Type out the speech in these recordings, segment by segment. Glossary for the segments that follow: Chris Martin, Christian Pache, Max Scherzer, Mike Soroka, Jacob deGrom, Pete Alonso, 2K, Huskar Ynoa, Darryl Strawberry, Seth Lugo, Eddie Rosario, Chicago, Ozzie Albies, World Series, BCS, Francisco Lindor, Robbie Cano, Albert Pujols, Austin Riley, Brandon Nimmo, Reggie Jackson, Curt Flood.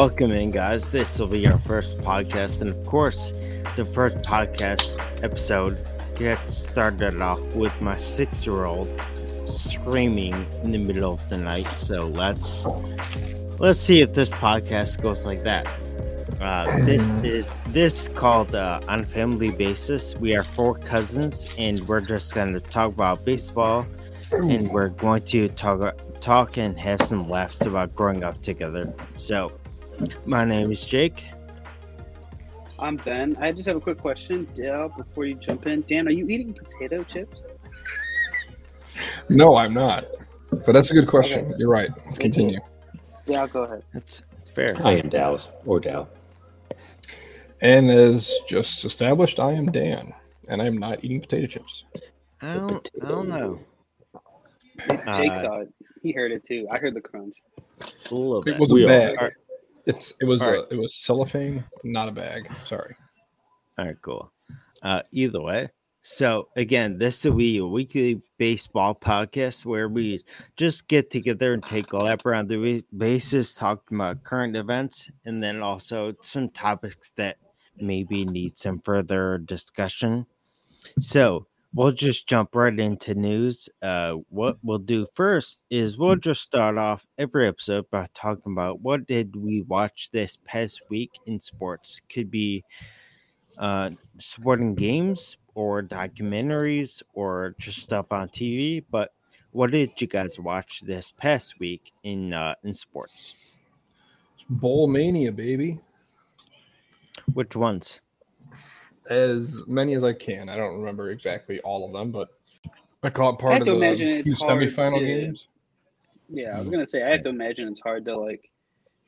Welcome in, guys. This will be our first podcast, and of course, the first podcast episode gets started off with my 6-year-old screaming in the middle of the night. So let's see if this podcast goes like that. This is called On Family Basis. We are four cousins, and we're just going to talk about baseball, and we're going to talk and have some laughs about growing up together. So, my name is Jake. I'm Ben. I just have a quick question, Dale, before you jump in. Dan, are you eating potato chips? No, I'm not. But that's a good question. Okay. You're right. Let's continue. Yeah, I'll go ahead. That's fair. I am Dallas, or Dal. And as just established, I am Dan, and I am not eating potato chips. I don't know. Jake saw it. He heard it too. I heard the crunch. A little bit. It was a bag. Right. It was cellophane, not a bag. Sorry. All right, cool. Either way. So again, this will be a weekly baseball podcast where we just get together and take a lap around the bases, talk about current events, and then also some topics that maybe need some further discussion. So we'll just jump right into news. What we'll do first is we'll just start off every episode by talking about what did we watch this past week in sports. Could be sporting games or documentaries or just stuff on TV. But what did you guys watch this past week in sports? Bowl Mania, baby. Which ones? As many as I can. I don't remember exactly all of them, but I caught part of the two semifinal games. Yeah, I was going to say, I have to imagine it's hard to, like,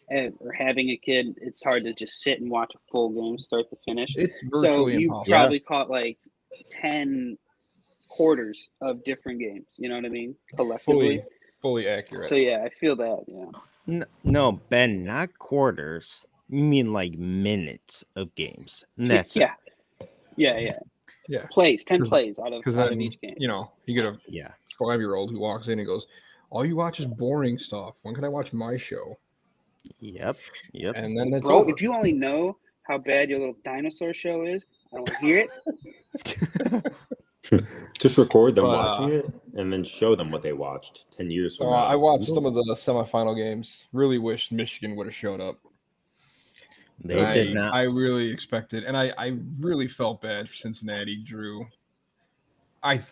or having a kid, it's hard to just sit and watch a full game start to finish. It's virtually impossible. So you probably caught, like, 10 quarters of different games. You know what I mean? Collectively. Fully accurate. So, yeah, I feel that, yeah. No, Ben, not quarters. You mean, like, minutes of games. And that's yeah. Yeah. Plays, 10 plays out of each game. You know, you get a 5-year-old who walks in and goes, all you watch is boring stuff. When can I watch my show? Yep. And then that's over. If you only know how bad your little dinosaur show is, I don't hear it. Just record them watching it and then show them what they watched 10 years from now. I watched some of the semifinal games. Really wish Michigan would have showed up. They did not. I really expected, and I really felt bad for Cincinnati, Drew. I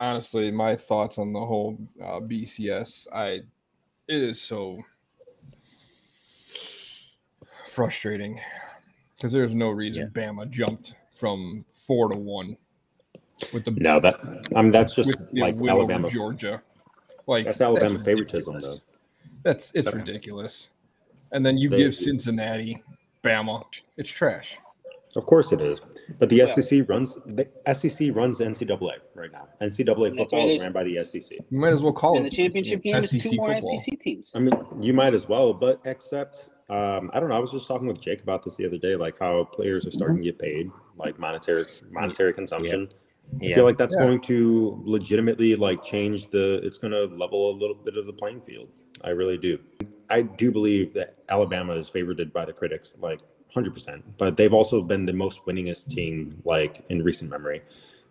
honestly, my thoughts on the whole BCS, it is so frustrating because there's no reason Bama jumped from 4-1 with the that's just like Alabama, Georgia, like that's Alabama favoritism though. That's ridiculous, and then give Cincinnati. Bama, it's trash. Of course it is, but the SEC runs the NCAA right now. NCAA football is ran by the SEC. You might as well call it the championship game. SEC is two more football. SEC teams. I mean, you might as well, but except I don't know. I was just talking with Jake about this the other day, like how players are starting to get paid, like monetary consumption. Yeah. I feel like that's going to legitimately change it's going to level a little bit of the playing field. I really do. I do believe that Alabama is favored by the critics, 100%. But they've also been the most winningest team, in recent memory.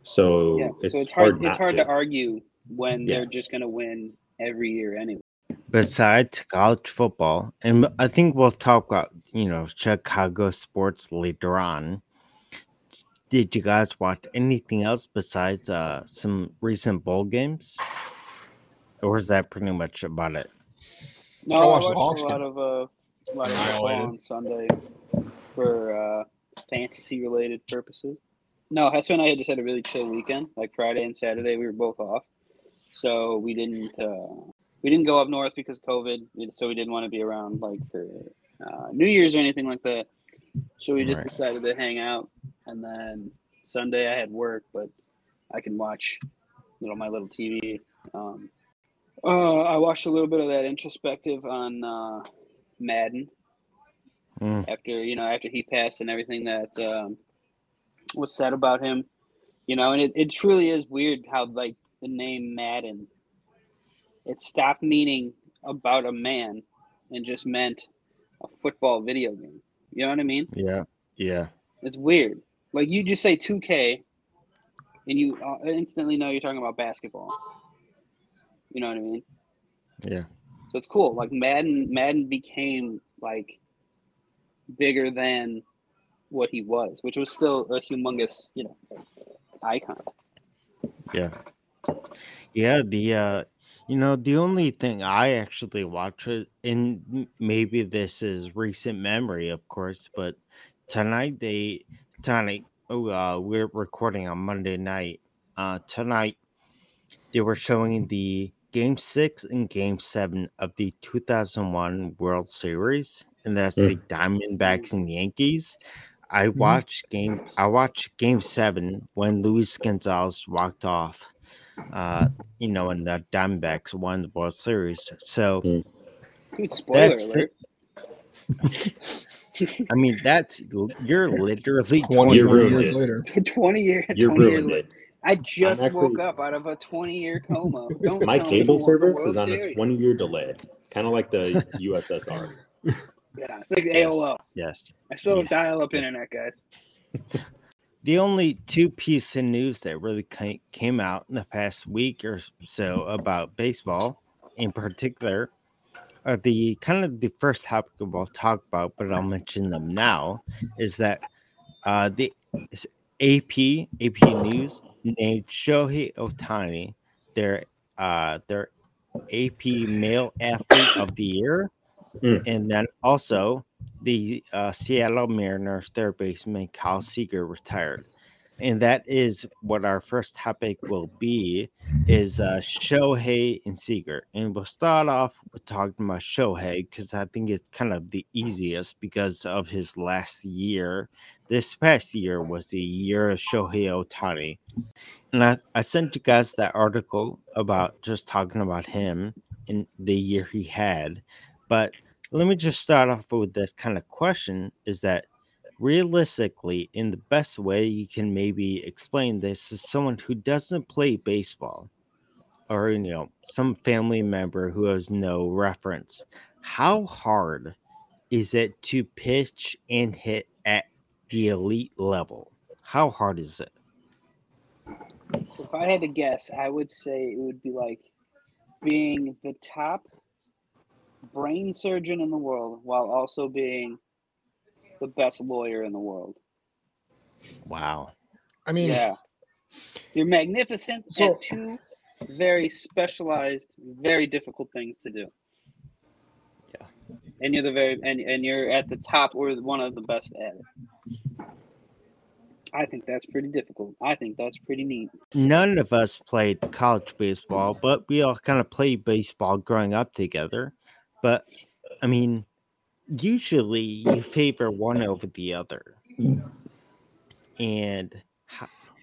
So, it's hard. It's hard to argue when they're just going to win every year anyway. Besides college football, and I think we'll talk about Chicago sports later on. Did you guys watch anything else besides some recent bowl games, or is that pretty much about it? No, I watched a lot of football on Sunday for fantasy-related purposes. No, Hester and I just had a really chill weekend. Friday and Saturday, we were both off, so we didn't go up north because of COVID. So we didn't want to be around for New Year's or anything like that. So we just decided to hang out, and then Sunday I had work, but I can watch, my little TV. I watched a little bit of that introspective on Madden after he passed and everything that was said about him, and it truly is weird how the name Madden, it stopped meaning about a man and just meant a football video game. You know what I mean? Yeah, yeah. It's weird. Like, you just say 2K, and you instantly know you're talking about basketball. You know what I mean? Yeah. So it's cool. Like, Madden became, like, bigger than what he was, which was still a humongous, you know, icon. Yeah. Yeah, you know, the only thing I actually watch, and maybe this is recent memory, of course, but tonight, we're recording on Monday night. Tonight, they were showing the Game 6 and Game 7 of the 2001 World Series, and that's the Diamondbacks and Yankees. I watched Game 7 when Luis Gonzalez walked off. You know, and the Diamondbacks won the World Series. So, dude, spoiler alert. I mean, you're literally 20 years later. 20 years later. I just woke up out of a 20-year coma. Don't my cable service is on a 20-year delay, kind of like the USSR. Yeah, it's like AOL. Yes. I still have dial-up internet, guys. The only two pieces of news that really came out in the past week or so about baseball in particular are the first topic we'll talk about, but I'll mention them now, is that the AP News named Shohei Ohtani their AP Male Athlete of the Year. And then also the Seattle Mariners third baseman Kyle Seager retired. And that is what our first topic will be, is Shohei and Seager. And we'll start off with talking about Shohei, because I think it's kind of the easiest because of his last year. This past year was the year of Shohei Ohtani. And I sent you guys that article about just talking about him and the year he had. But let me just start off with this kind of question, is that realistically, in the best way you can maybe explain this, is someone who doesn't play baseball or, you know, some family member who has no reference. How hard is it to pitch and hit at the elite level? How hard is it? If I had to guess, I would say it would be like being the top brain surgeon in the world while also being the best lawyer in the world. Wow. I mean, yeah, you're magnificent at two very specialized, very difficult things to do. Yeah. And you're you're at the top or one of the best at it. I think that's pretty difficult. I think that's pretty neat. None of us played college baseball, but we all kind of played baseball growing up together. But, I mean, usually you favor one over the other. And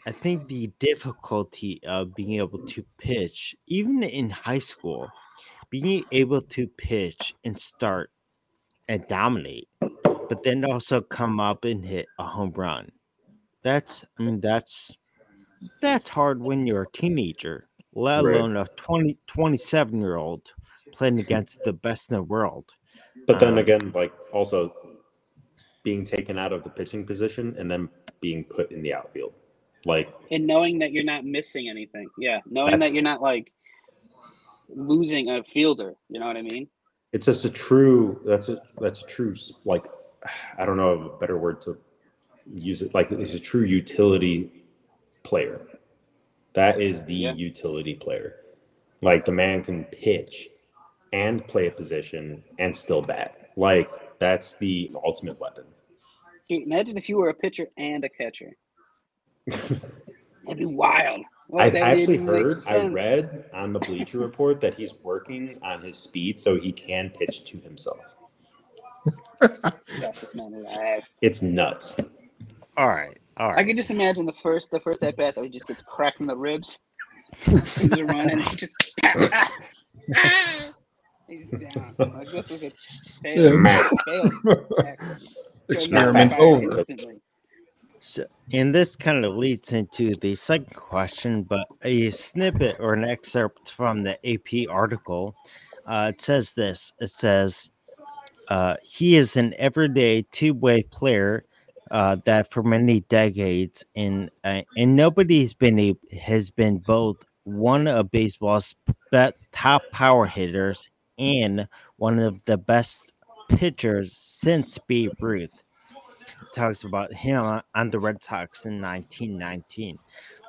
I think the difficulty of being able to pitch, even in high school, being able to pitch and start and dominate, but then also come up and hit a home run. That's hard when you're a teenager, let alone a 27-year-old. Playing against the best in the world. But then again, like, also being taken out of the pitching position and then being put in the outfield. Like, and knowing that you're not missing anything. Yeah. Knowing that you're not, like, losing a fielder. You know what I mean? It's just that's a true, like, I don't know a better word to use it. Like, it's a true utility player. That is the utility player. Like, the man can pitch and play a position and still bat. Like, that's the ultimate weapon. Dude, imagine if you were a pitcher and a catcher. That'd be wild. I read on the Bleacher Report that he's working on his speed so he can pitch to himself. It's nuts. All right. I can just imagine the first at bat that he just gets cracked in the ribs. He's running. He just. He's down. Like, this was a failed experiment's over. So, and this kind of leads into the second question, but a snippet or an excerpt from the AP article. It says this. It says, He is an everyday two-way player that for many decades, and nobody's been both one of baseball's top power hitters and one of the best pitchers since Babe Ruth. It talks about him on the Red Sox in 1919.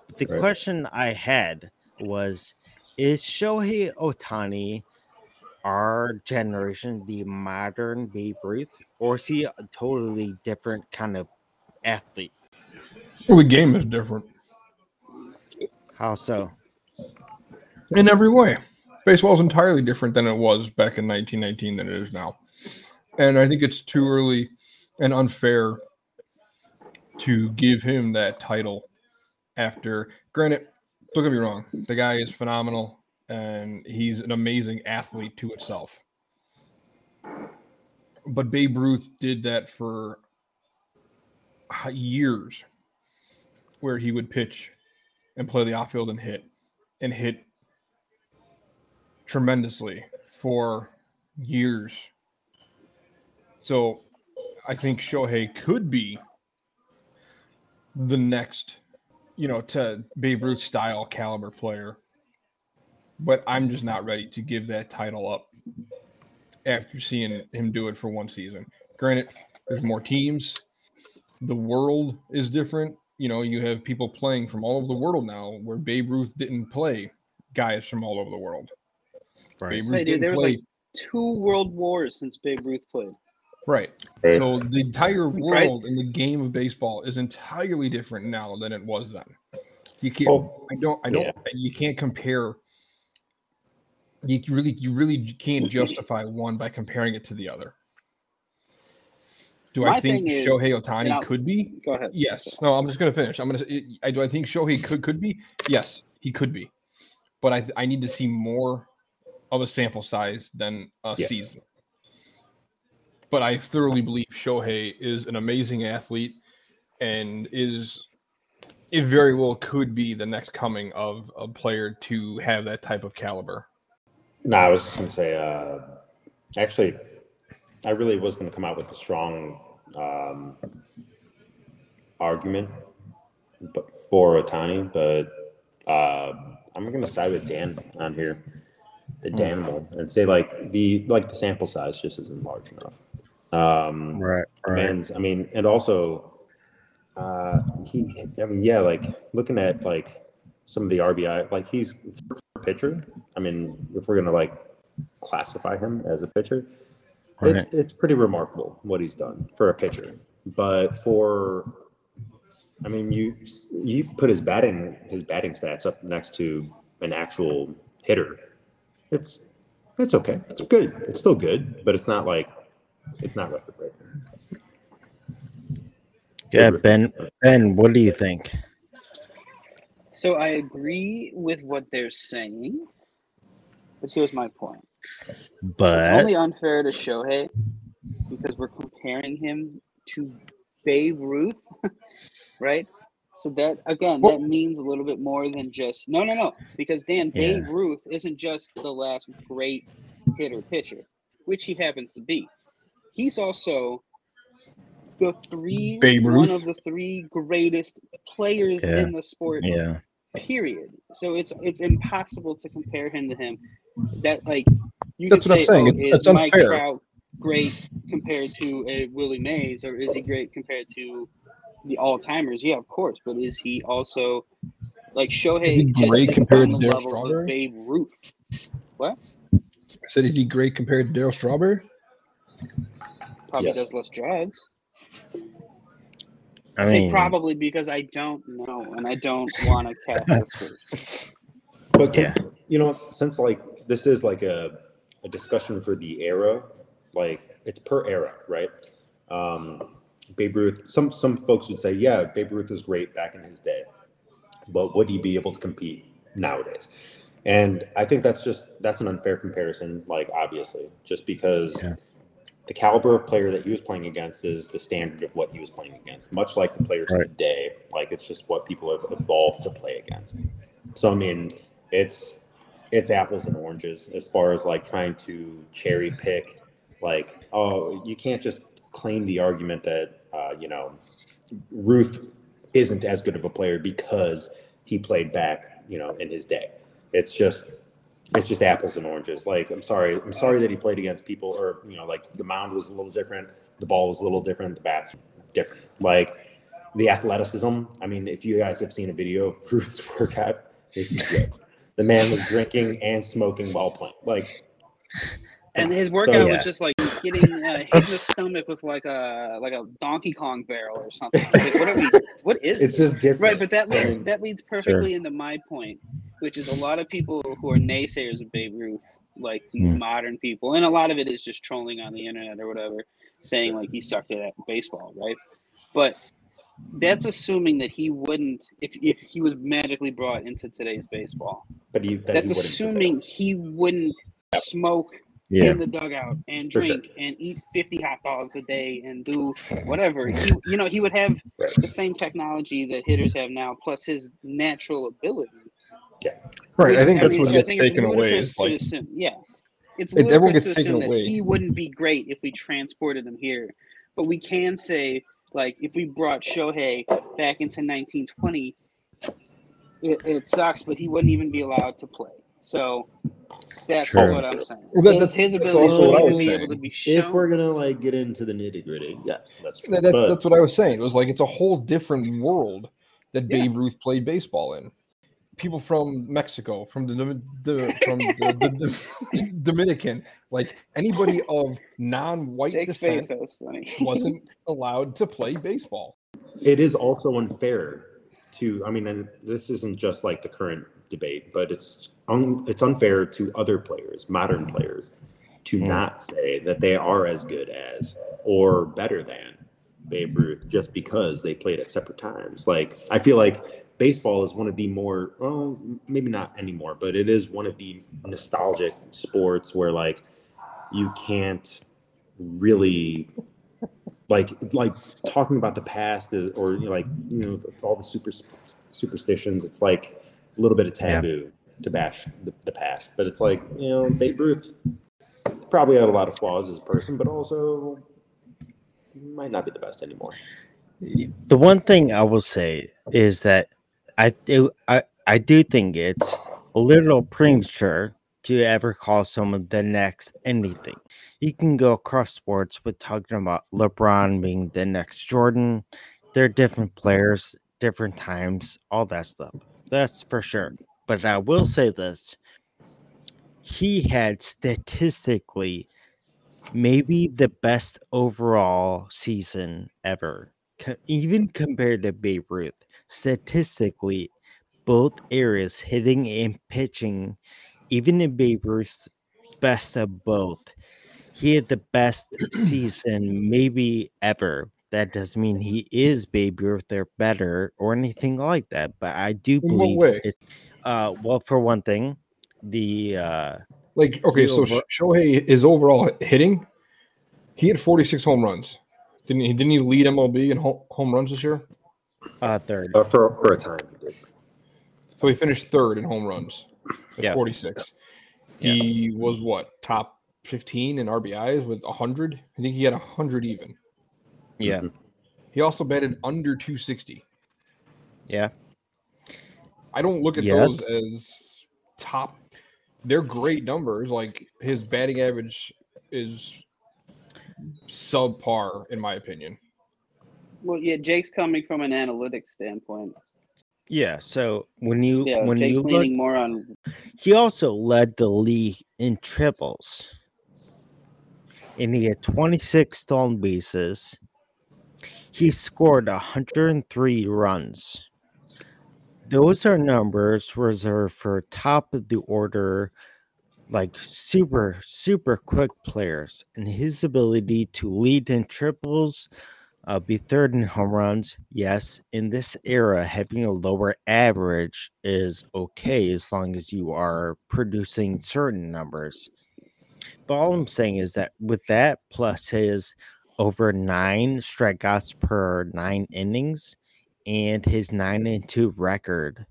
But the question I had was, is Shohei Ohtani our generation, the modern Babe Ruth, or is he a totally different kind of athlete? Well, the game is different. How so? In every way. Baseball is entirely different than it was back in 1919 than it is now. And I think it's too early and unfair to give him that title after. Granted, don't get me wrong, the guy is phenomenal. And he's an amazing athlete to itself. But Babe Ruth did that for years, where he would pitch and play the outfield and hit tremendously for years. So I think Shohei could be the next, you know, to Babe Ruth style caliber player. But I'm just not ready to give that title up after seeing him do it for one season. Granted, there's more teams. The world is different. You know, you have people playing from all over the world now, where Babe Ruth didn't play guys from all over the world. Right. Babe Ruth didn't there were like 2 world wars since Babe Ruth played. Right. So the entire world and the game of baseball is entirely different now than it was then. You can't. You can't compare. You really can't justify one by comparing it to the other. Do I think Shohei Ohtani could be? Go ahead. Yes. No, I'm just going to finish. Do I think Shohei could be? Yes, he could be. But I need to see more of a sample size than a season. But I thoroughly believe Shohei is an amazing athlete and is it very well could be the next coming of a player to have that type of caliber. No, I was just going to say, actually, I really was going to come out with a strong argument for Ohtani, but I'm going to side with Dan on here, the Danimal, and say the sample size just isn't large enough. Right. And I mean, and also, looking at some of the RBI, he's a pitcher. I mean, if we're gonna classify him as a pitcher, it's pretty remarkable what he's done for a pitcher. But you put his batting stats up next to an actual hitter. It's okay. It's good. It's still good, but it's not record breaking. Yeah, Ben, what do you think? So I agree with what they're saying, but here's my point. But it's only unfair to Shohei because we're comparing him to Babe Ruth, right? So that, again, that means a little bit more than just – no, because, Dan, Babe Ruth isn't just the last great hitter-pitcher, which he happens to be. He's also one of the 3 greatest players in the sport. Yeah. Period. So it's impossible to compare him to him. That's what I'm saying. It's unfair. Mike Trout great compared to a Willie Mays, or is he great compared to the all-timers? Yeah, of course. But is he also Shohei? Is he great compared to Darryl Strawberry? Babe Ruth. What? I said, is he great compared to Darryl Strawberry? Probably does less drugs. I say probably because I don't know and I don't want to cast aspersions. But you know, since this is a discussion for the era, it's per era, right? Babe Ruth. Some folks would say, yeah, Babe Ruth was great back in his day, but would he be able to compete nowadays? And I think that's an unfair comparison. Obviously, just because. Yeah. The caliber of player that he was playing against is the standard of what he was playing against, much like the players today. It's just what people have evolved to play against. So, I mean, it's apples and oranges as far as trying to cherry pick Like, oh, you can't just claim the argument that, you know, Ruth isn't as good of a player because he played back, you know, in his day. It's just apples and oranges. Like, I'm sorry that he played against people, or, you know, like the mound was a little different, the ball was a little different, the bats different. Like the athleticism. I mean, if you guys have seen a video of Ruth's workout, it's good. The man was drinking and smoking while playing. Like, and his workout was just like getting hit in the stomach with like a Donkey Kong barrel or something. Like, what is this? Just different, right? But that leads perfectly into my point, which is a lot of people who are naysayers of Babe Ruth, like modern people, and a lot of it is just trolling on the internet or whatever, saying like he sucked at baseball, right? But that's assuming that he wouldn't, if he was magically brought into today's baseball. But he wouldn't smoke in the dugout and drink and eat 50 hot dogs a day and do whatever. He would have the same technology that hitters have now, plus his natural ability. Yeah, right. I think that's what gets taken away. He wouldn't be great if we transported him here, but we can say, like, if we brought Shohei back into 1920, it sucks, but he wouldn't even be allowed to play. So that's what I'm saying. Well, his ability to be able to be shown. If we're going to, like, get into the nitty-gritty, yes, that's true. That's what I was saying. It was like it's a whole different world that Babe Ruth played baseball in. People from Mexico, from the Dominican, like anybody of non-white descent wasn't allowed to play baseball. It is also unfair to, I mean, and this isn't just like the current debate, but it's unfair to other players, modern players, to not say that they are as good as or better than Babe Ruth just because they played at separate times. Like, I feel like baseball is one of the more, well, maybe not anymore, but it is one of the nostalgic sports where, like, you can't really, like talking about the past or, like, you know, all the superstitions. It's like a little bit of taboo to bash the past. But it's like, you know, Babe Ruth probably had a lot of flaws as a person, but also might not be the best anymore. The one thing I will say is that I do think it's a little premature to ever call someone the next anything. You can go across sports with talking about LeBron being the next Jordan. They're different players, different times, all that stuff. That's for sure. But I will say this. He had statistically maybe the best overall season ever. Even compared to Babe Ruth, statistically, both areas, hitting and pitching, even in Babe Ruth's best of both, he had the best season maybe ever. That doesn't mean he is Babe Ruth or better or anything like that. But I do believe it's well, for one thing, the Shohei is overall hitting. He had 46 home runs. Didn't he lead MLB in home runs this year? Third. For a time, he did. So he finished third in home runs at 46. Yeah. He was, what, top 15 in RBIs with 100? I think he had 100 even. Yeah. Mm-hmm. He also batted under 260. Yeah. I don't look at those as top. They're great numbers. Like, his batting average is subpar, in my opinion. Well, yeah, Jake's coming from an analytics standpoint. Yeah, so when Jake's you leaning look, more on, he also led the league in triples, and he had 26 stolen bases. He scored 103 runs. Those are numbers reserved for top of the order, like super, super quick players, and his ability to lead in triples, be third in home runs. Yes, in this era, having a lower average is okay as long as you are producing certain numbers. But all I'm saying is that with that, plus his over 9 strikeouts per 9 innings and his 9-2 record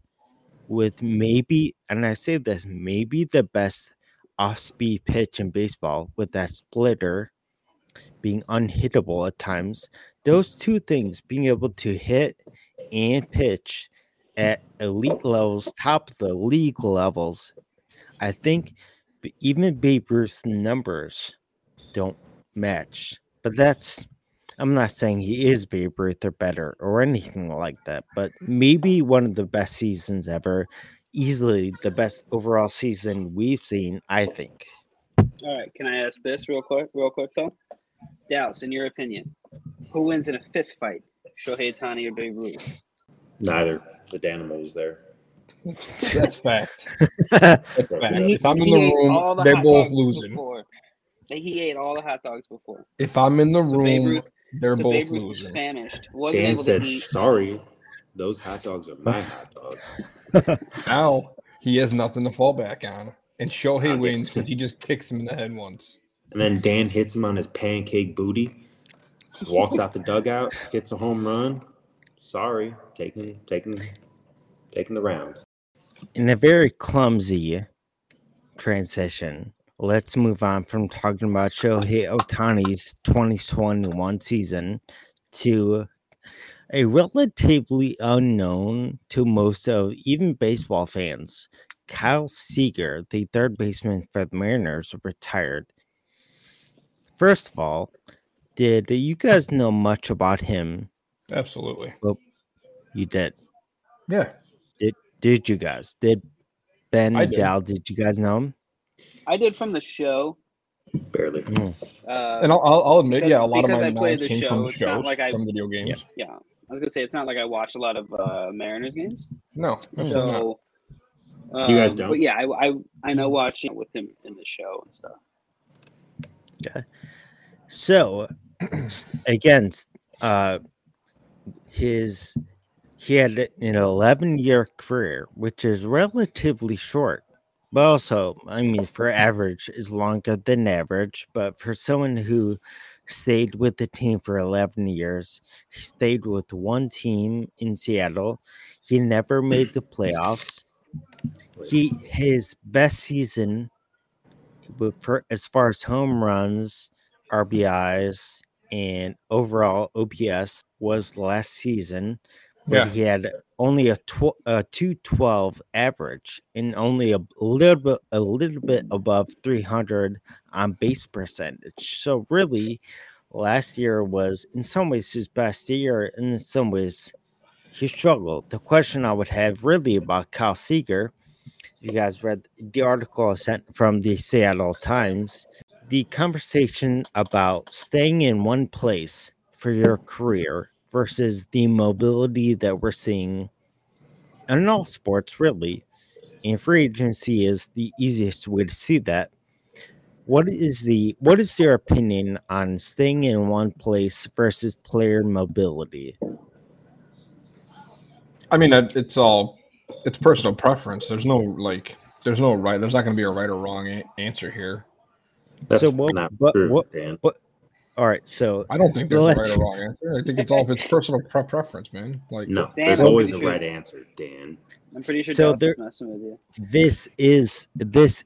with maybe, and I say this, maybe the best off-speed pitch in baseball with that splitter being unhittable at times, those two things, being able to hit and pitch at elite levels, top of the league levels, I think even Babe Ruth's numbers don't match. But that's, I'm not saying he is Babe Ruth or better or anything like that, but maybe one of the best seasons ever, easily the best overall season we've seen, I think. All right, can I ask this real quick, though? Dallas, in your opinion, who wins in a fist fight, Shohei Ohtani or Babe Ruth? Neither. The Dynamo was there. That's fact. That's fact. If I'm in the room, they're both losing. He ate all the hot dogs before. If I'm in the room, they're both losing. Famished. Wasn't able to eat. Sorry, those hot dogs are my hot dogs. Now he has nothing to fall back on. And Shohei wins because he just kicks him in the head once. And then Dan hits him on his pancake booty, walks out the dugout, hits a home run. Sorry, taking the rounds. In a very clumsy transition, let's move on from talking about Shohei Ohtani's 2021 season to a relatively unknown to most of even baseball fans. Kyle Seager, the third baseman for the Mariners, retired. First of all, did you guys know much about him? Absolutely. Well, you did. Yeah. Did you guys? Did Ben and Dal, did you guys know him? I did from the show. Barely. And I'll admit, because, a lot of my knowledge came from the show, from video games. Yeah. I was going to say, it's not like I watch a lot of Mariners games. No. So, you guys don't? But yeah, I know watching with him in the show and stuff. Okay. So, again, he had an 11-year career, which is relatively short. But also, I mean, for average is longer than average. But for someone who stayed with the team for 11 years, he stayed with one team in Seattle. He never made the playoffs. His best season, as far as home runs, RBIs, and overall OPS, was last season, where he had only a 212 average and only a little bit above 300 on base percentage. So really, last year was in some ways his best year, and in some ways he struggled. The question I would have really about Kyle Seager, you guys read the article I sent from the Seattle Times, the conversation about staying in one place for your career versus the mobility that we're seeing in all sports, really. And free agency is the easiest way to see that. What is your opinion on staying in one place versus player mobility? I mean, it's personal preference. There's no right. There's not going to be a right or wrong answer here. That's so not true, Dan. All right, so I don't think there's a right or wrong answer. I think it's all it's personal preference, man. No, there's always a right answer, Dan. I'm pretty sure Dallas is messing with you. This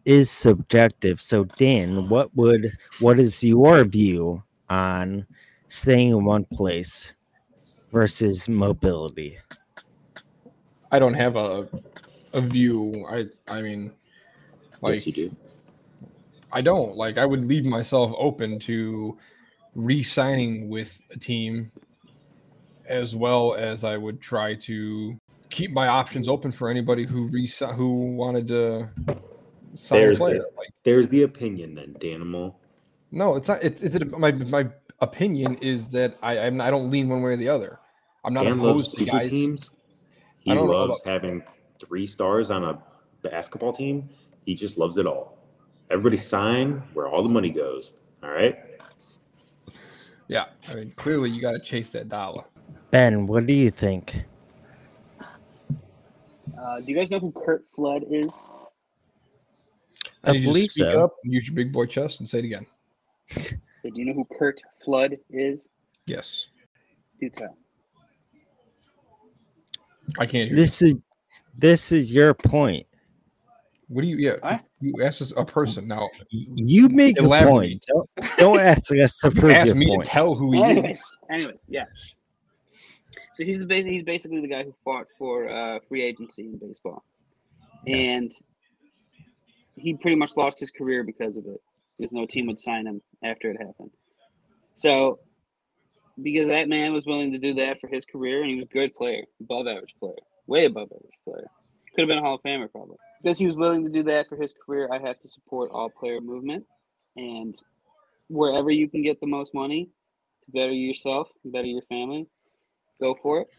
is subjective. So, Dan, what is your view on staying in one place versus mobility? I don't have a view. I mean, yes, you do. I don't. I would leave myself open to re-signing with a team, as well as I would try to keep my options open for anybody who wanted to sign a player. There's the opinion then, Danimal. No, it's not. My opinion is that I don't lean one way or the other. I'm not opposed to guys. Teams. He loves having 3 stars on a basketball team. He just loves it all. Everybody sign where all the money goes. All right. Yeah. I mean, clearly you got to chase that dollar. Ben, what do you think? Do you guys know who Curt Flood is? I believe so. Speak up and use your big boy chest and say it again. So do you know who Curt Flood is? Yes. Do tell. I can't hear you. This is your point. What do you? Yeah, you ask us a person now. You make a point. Don't ask us to prove ask me point. To tell who he is. Anyways, yeah. So he's basically the guy who fought for free agency in baseball, and he pretty much lost his career because of it. Because no team would sign him after it happened. So, because that man was willing to do that for his career, and he was a good player, above average player, way above average player. Could have been a Hall of Famer probably. Because he was willing to do that for his career, I have to support all player movement. And wherever you can get the most money to better yourself, better your family, go for it.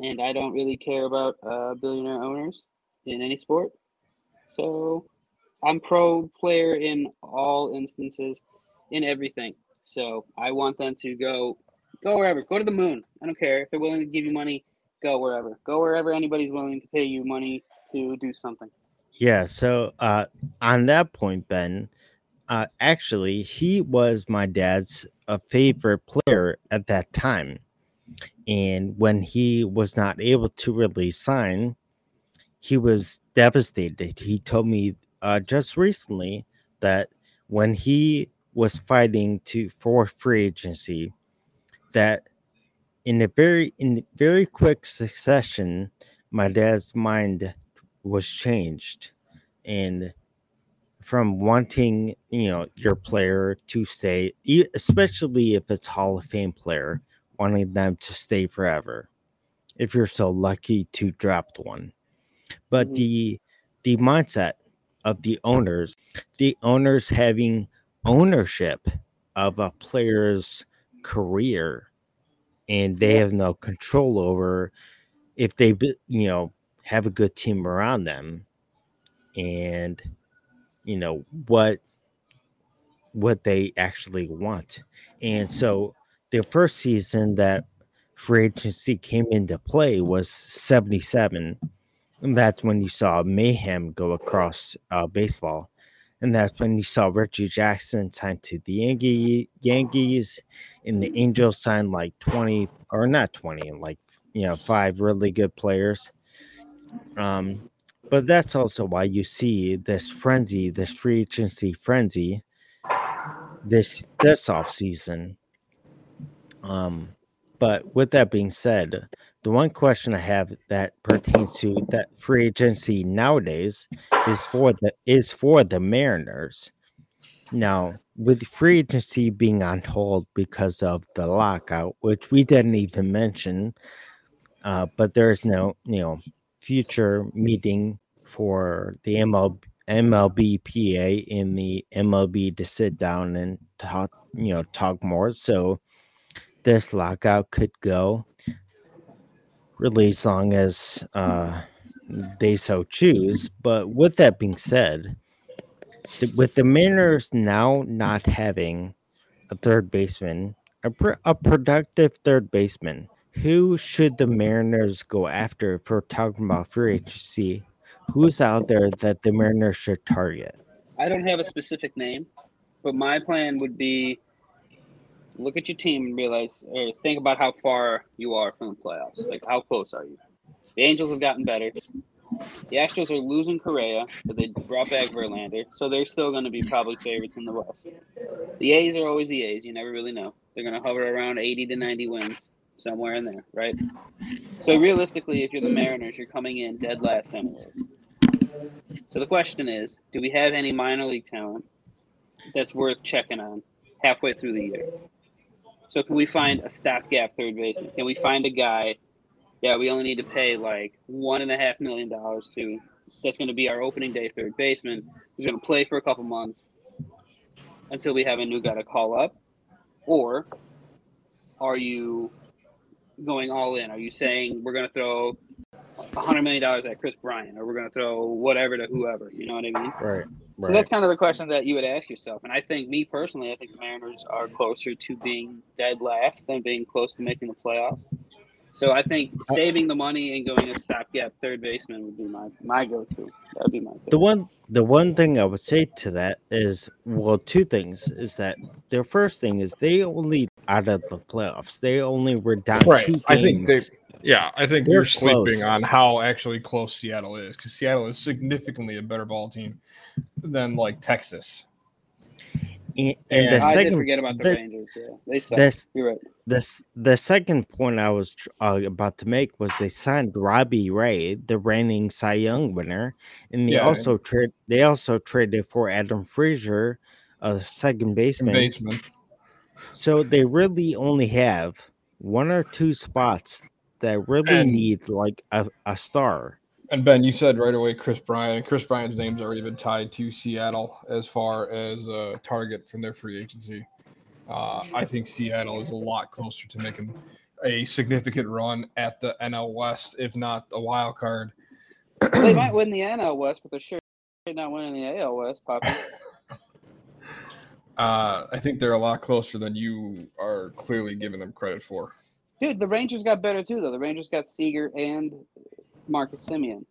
And I don't really care about billionaire owners in any sport. So I'm pro player in all instances, in everything. So I want them to go wherever. Go to the moon. I don't care. If they're willing to give you money, go wherever. Go wherever anybody's willing to pay you money to do something. Yeah, so on that point, Ben, actually, he was my dad's favorite player at that time. And when he was not able to really sign, he was devastated. He told me just recently that when he was fighting for free agency, that in very quick succession, my dad's mind was changed, and from wanting your player to stay, especially if it's Hall of Fame player, wanting them to stay forever, if you're so lucky to draft one, but the mindset of the owners having ownership of a player's career, and they have no control over if they have a good team around them, and what they actually want. And so the first season that free agency came into play was 77, and that's when you saw mayhem go across baseball. And that's when you saw Reggie Jackson sign to the Yankees, and the Angels signed like 20 or not 20, like 5 really good players. But that's also why you see this frenzy, this free agency frenzy, this off season. But with that being said, the one question I have that pertains to that free agency nowadays is for the Mariners. Now, with free agency being on hold because of the lockout, which we didn't even mention, but there is no future meeting for the MLBPA and the MLB to sit down and talk more. So this lockout could go really as long as they so choose. But with that being said, with the Mariners now not having a third baseman, a productive third baseman, who should the Mariners go after if we're talking about free agency? Who's out there that the Mariners should target? I don't have a specific name, but my plan would be look at your team and realize, or think about how far you are from the playoffs. Like, how close are you? The Angels have gotten better. The Astros are losing Correa, but they brought back Verlander, so they're still going to be probably favorites in the West. The A's are always the A's. You never really know. They're going to hover around 80 to 90 wins, somewhere in there, right? So realistically, if you're the Mariners, you're coming in dead last time. So the question is, do we have any minor league talent that's worth checking on halfway through the year? So can we find a stopgap third baseman? Can we find a guy that we only need to pay like $1.5 million to? That's going to be our opening day third baseman, who's going to play for a couple months until we have a new guy to call up? Or are you going all in? Are you saying we're going to throw $100 million at Chris Bryant, or we're going to throw whatever to whoever? You know what I mean? Right. So that's kind of the question that you would ask yourself. And I think, me personally, I think the Mariners are closer to being dead last than being close to making the playoffs. So I think saving the money and going to stopgap third baseman would be my go-to. That would be my favorite. The one thing I would say to that is, well, two things. Is that their first thing is they only out of the playoffs. They only were down 2 games. I think Yeah, I think we're sleeping on how actually close Seattle is, because Seattle is significantly a better ball team than like Texas. And I did forget about the Rangers. Yeah, they suck. You're right. The second point I was about to make was they signed Robbie Ray, the reigning Cy Young winner, and they also traded for Adam Frazier, a second baseman. So they really only have one or two spots that really need like a star. And Ben, you said right away Chris Bryant. Chris Bryant's name's already been tied to Seattle as far as a target from their free agency. I think Seattle is a lot closer to making a significant run at the NL West, if not a wild card. They might win the NL West, but they're sure not winning the AL West, Poppy. I think they're a lot closer than you are clearly giving them credit for. Dude, the Rangers got better too, though. The Rangers got Seager and Marcus Semien.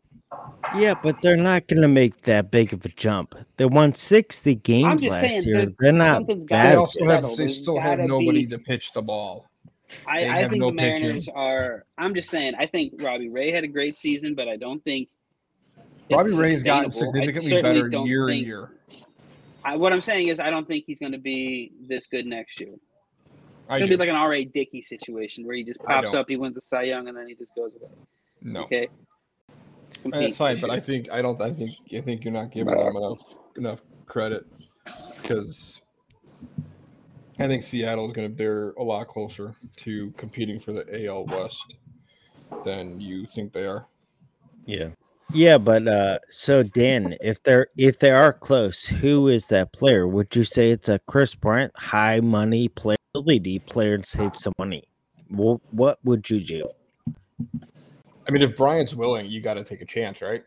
Yeah, but they're not going to make that big of a jump. They won 60 games last year. They're not. They still have nobody to pitch the ball. I think the Mariners are. I'm just saying. I think Robbie Ray had a great season, but I don't think Robbie Ray's gotten significantly better year to year. What I'm saying is, I don't think he's going to be this good next year. It's going to be like an R.A. Dickey situation where he just pops up, he wins the Cy Young, and then he just goes away. No. Okay. That's fine, but I think you're not giving them enough credit, because I think Seattle is going to be a lot closer to competing for the AL West than you think they are. Yeah. Yeah, but so Dan, if they are close, who is that player? Would you say it's a Chris Bryant high money player, ability player to save some money? Well, what would you do? I mean, if Bryant's willing, you got to take a chance, right?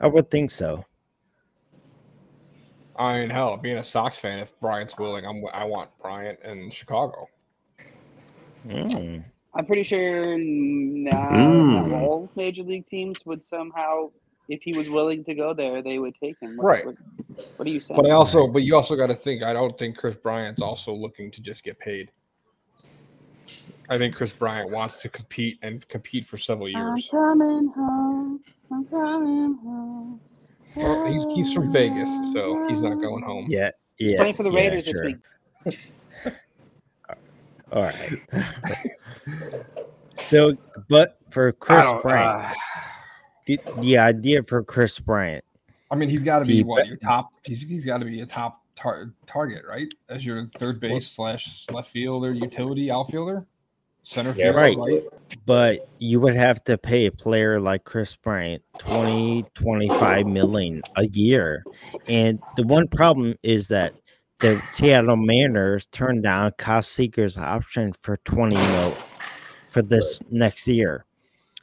I would think so. I mean, hell, being a Sox fan, if Bryant's willing, I want Bryant in Chicago. Mm. I'm pretty sure all major league teams would somehow, if he was willing to go there, they would take him. Right. What do you say? But you also got to think. I don't think Chris Bryant's also looking to just get paid. I think Chris Bryant wants to compete for several years. I'm coming home. Well, he's from Vegas, so he's not going home. Yeah. He's playing for the Raiders this week. All right. So, but for Chris Bryant, the idea for Chris Bryant. I mean, he's got to be your top. He's got to be a top target, right? As your third base / left fielder, utility outfielder. Center field, right. But you would have to pay a player like Chris Bryant $20-25 million a year. And the one problem is that the Seattle Mariners turned down Kyle Seager's option for $20 million for this next year.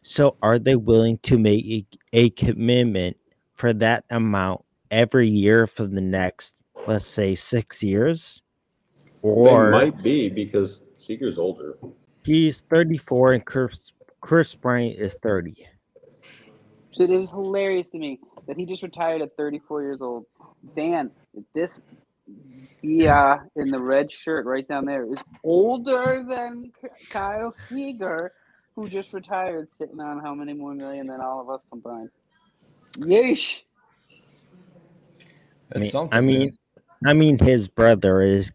So are they willing to make a commitment for that amount every year for the next, let's say, 6 years? Or they might be, because Seager's older. He's 34 and Chris Bryant is 30. So it is hilarious to me that he just retired at 34 years old. Dan, this in the red shirt right down there is older than Kyle Seager, who just retired, sitting on how many more million than all of us combined. Yeesh. I mean, his brother is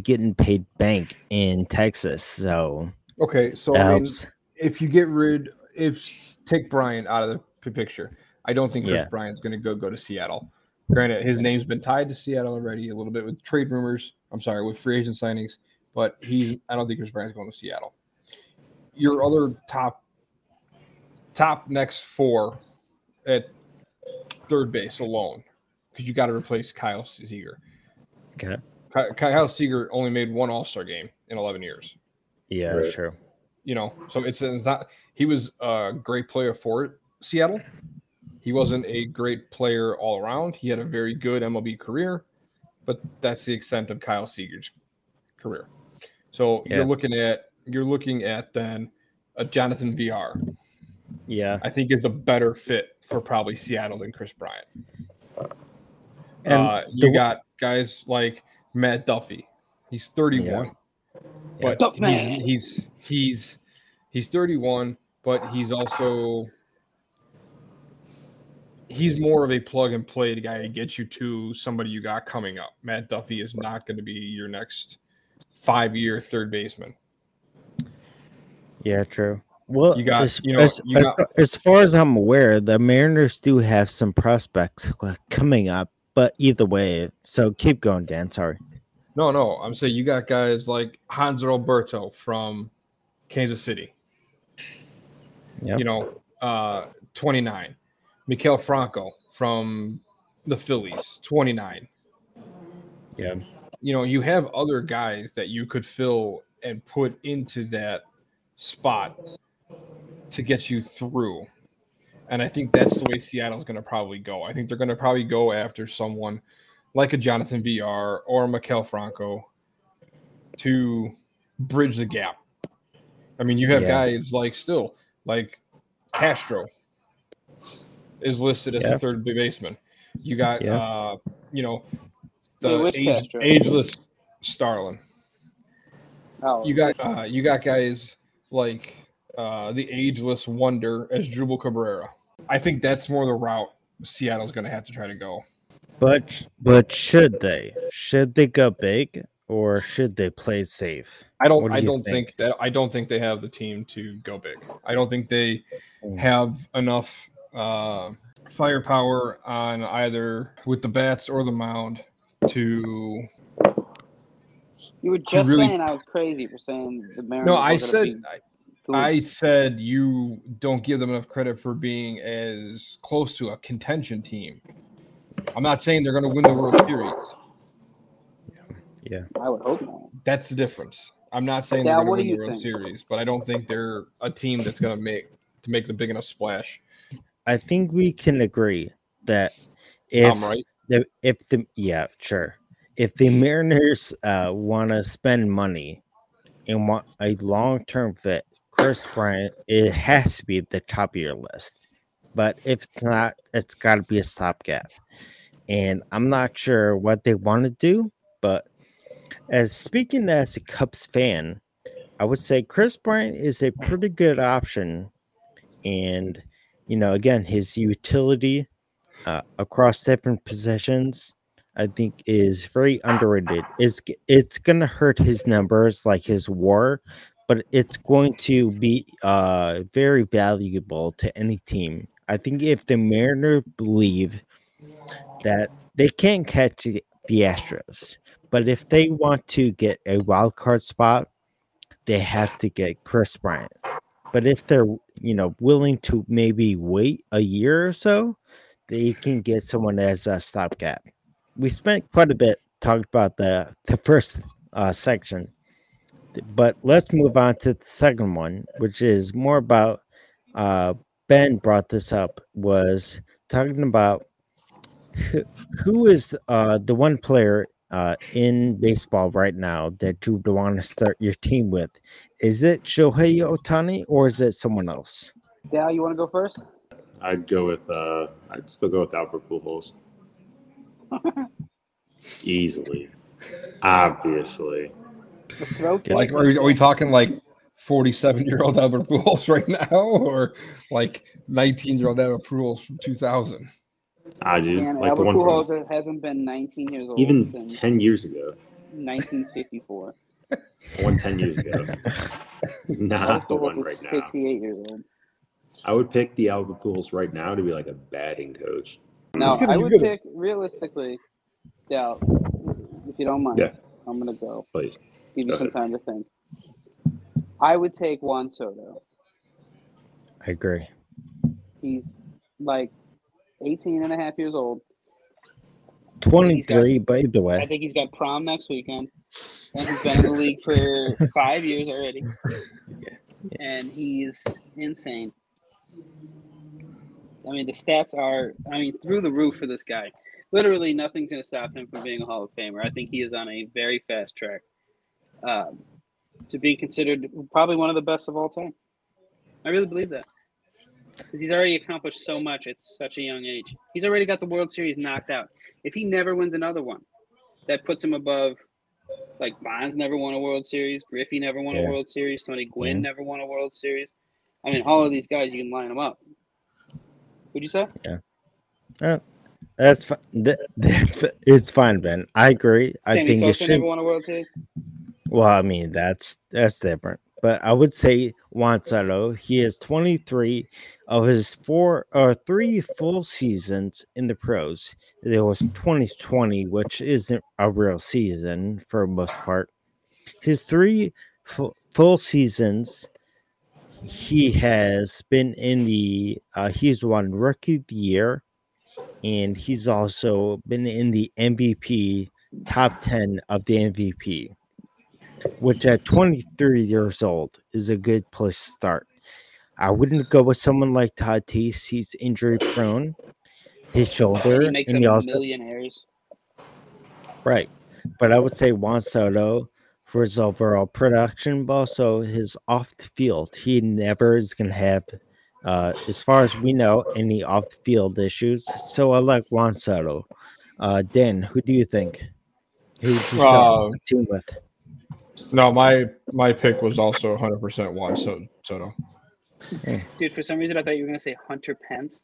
getting paid bank in Texas, so. Okay, so I mean, if you take Bryant out of the picture, I don't think Chris Bryant's going to go to Seattle. Granted, his name's been tied to Seattle already a little bit with trade rumors. I'm sorry, with free agent signings, but I don't think Chris Bryant's going to Seattle. Your other top next four at third base alone, because you got to replace Kyle Seager. Okay. Kyle Seager only made one All-Star game in 11 years. Yeah, right. True. You know, so it's not. He was a great player for Seattle. He wasn't a great player all around. He had a very good MLB career, but that's the extent of Kyle Seager's career. So you're looking at then a Jonathan VR. Yeah, I think is a better fit for probably Seattle than Chris Bryant. And you got guys like Matt Duffy. He's 31, but he's He's 31, but he's also – he's more of a plug-and-play guy that gets you to somebody you got coming up. Matt Duffy is not going to be your next five-year third baseman. Yeah, true. Well, you got, as far as I'm aware, the Mariners do have some prospects coming up, but either way, so keep going, Dan. Sorry. No, I'm saying you got guys like Hanser Alberto from Kansas City. Yep. 29. Maikel Franco from the Phillies, 29. Yeah. You have other guys that you could fill and put into that spot to get you through. And I think that's the way Seattle's going to probably go. I think they're going to probably go after someone like a Jonathan VR or Maikel Franco to bridge the gap. I mean, you have guys like Castro is listed as a third baseman. You got, the ageless Starling. Oh. You got guys like the ageless wonder as Asdrubal Cabrera. I think that's more the route Seattle's going to have to try to go. But should they? Should they go big or should they play safe? I don't think they have the team to go big. I don't think they have enough firepower on either with the bats or the mound to. You were just saying I was crazy for saying the Mariners. No, I said you don't give them enough credit for being as close to a contention team. I'm not saying they're going to win the World Series. Yeah. I would hope not. That's the difference. I'm not saying they're going to win the World Series, but I don't think they're a team that's going to make the big enough splash. I think we can agree that if the Mariners want to spend money and want a long-term fit, Chris Bryant, it has to be at the top of your list. But if it's not, it's got to be a stopgap. And I'm not sure what they want to do, but speaking as a Cubs fan, I would say Chris Bryant is a pretty good option. And, again, his utility across different positions, I think, is very underrated. It's going to hurt his numbers, like his WAR, but it's going to be very valuable to any team. I think if the Mariners believe that they can't catch the Astros, but if they want to get a wild card spot, they have to get Chris Bryant. But if they're, willing to maybe wait a year or so, they can get someone as a stopgap. We spent quite a bit talking about the first section, but let's move on to the second one, which is more about Ben brought this up, was talking about who is the one player in baseball right now that you want to start your team with. Is it Shohei Ohtani or is it someone else? Dal, you want to go first? I'd still go with Albert Pujols. Easily, obviously. Like, are we talking like 47-year-old Albert Pujols right now, or like 19-year-old Albert Pujols from 2000? Albert Pujols hasn't been 19 years old even 10 years ago. 1954. 10 years ago. Not the one right now. 68 years old. I would pick the Albert Pujols right now to be like a batting coach. No, I would pick realistically. Yeah, if you don't mind, I'm gonna go. Please give you some time to think. I would take Juan Soto. I agree. He's like 18 and a half years old. 23, by the way. I think he's got prom next weekend. And he's been in the league for 5 years already. Yeah. And he's insane. I mean, the stats are, through the roof for this guy. Literally, nothing's going to stop him from being a Hall of Famer. I think he is on a very fast track to being considered probably one of the best of all time. I really believe that. Because he's already accomplished so much at such a young age. He's already got the World Series knocked out. If he never wins another one, that puts him above Like Bonds never won a World Series. Griffey never won a World Series. Tony Gwynn never won a World Series. I mean, all of these guys, you can line them up. What'd you say? Yeah. That's fine. It's fine, Ben. I agree. Sammy I think Sosa never won a World Series. Well, I mean, that's different. But I would say Juan Soto. He has 23 of his three full seasons in the pros. There was 2020, which isn't a real season for the most part. His three full seasons, he has been in the. He's won Rookie of the Year, and he's also been in the MVP top 10 of the MVP. Which at 23 years old is a good place to start. I wouldn't go with someone like Tatis. He's injury prone. His shoulder. He makes and a million errors. Right. But I would say Juan Soto for his overall production, but also his off the field. He never is going to have, as far as we know, any off the field issues. So I like Juan Soto. Dan, who do you think? Who would you on the team with? No, my pick was also 100% Juan Soto. Dude, for some reason, I thought you were going to say Hunter Pence.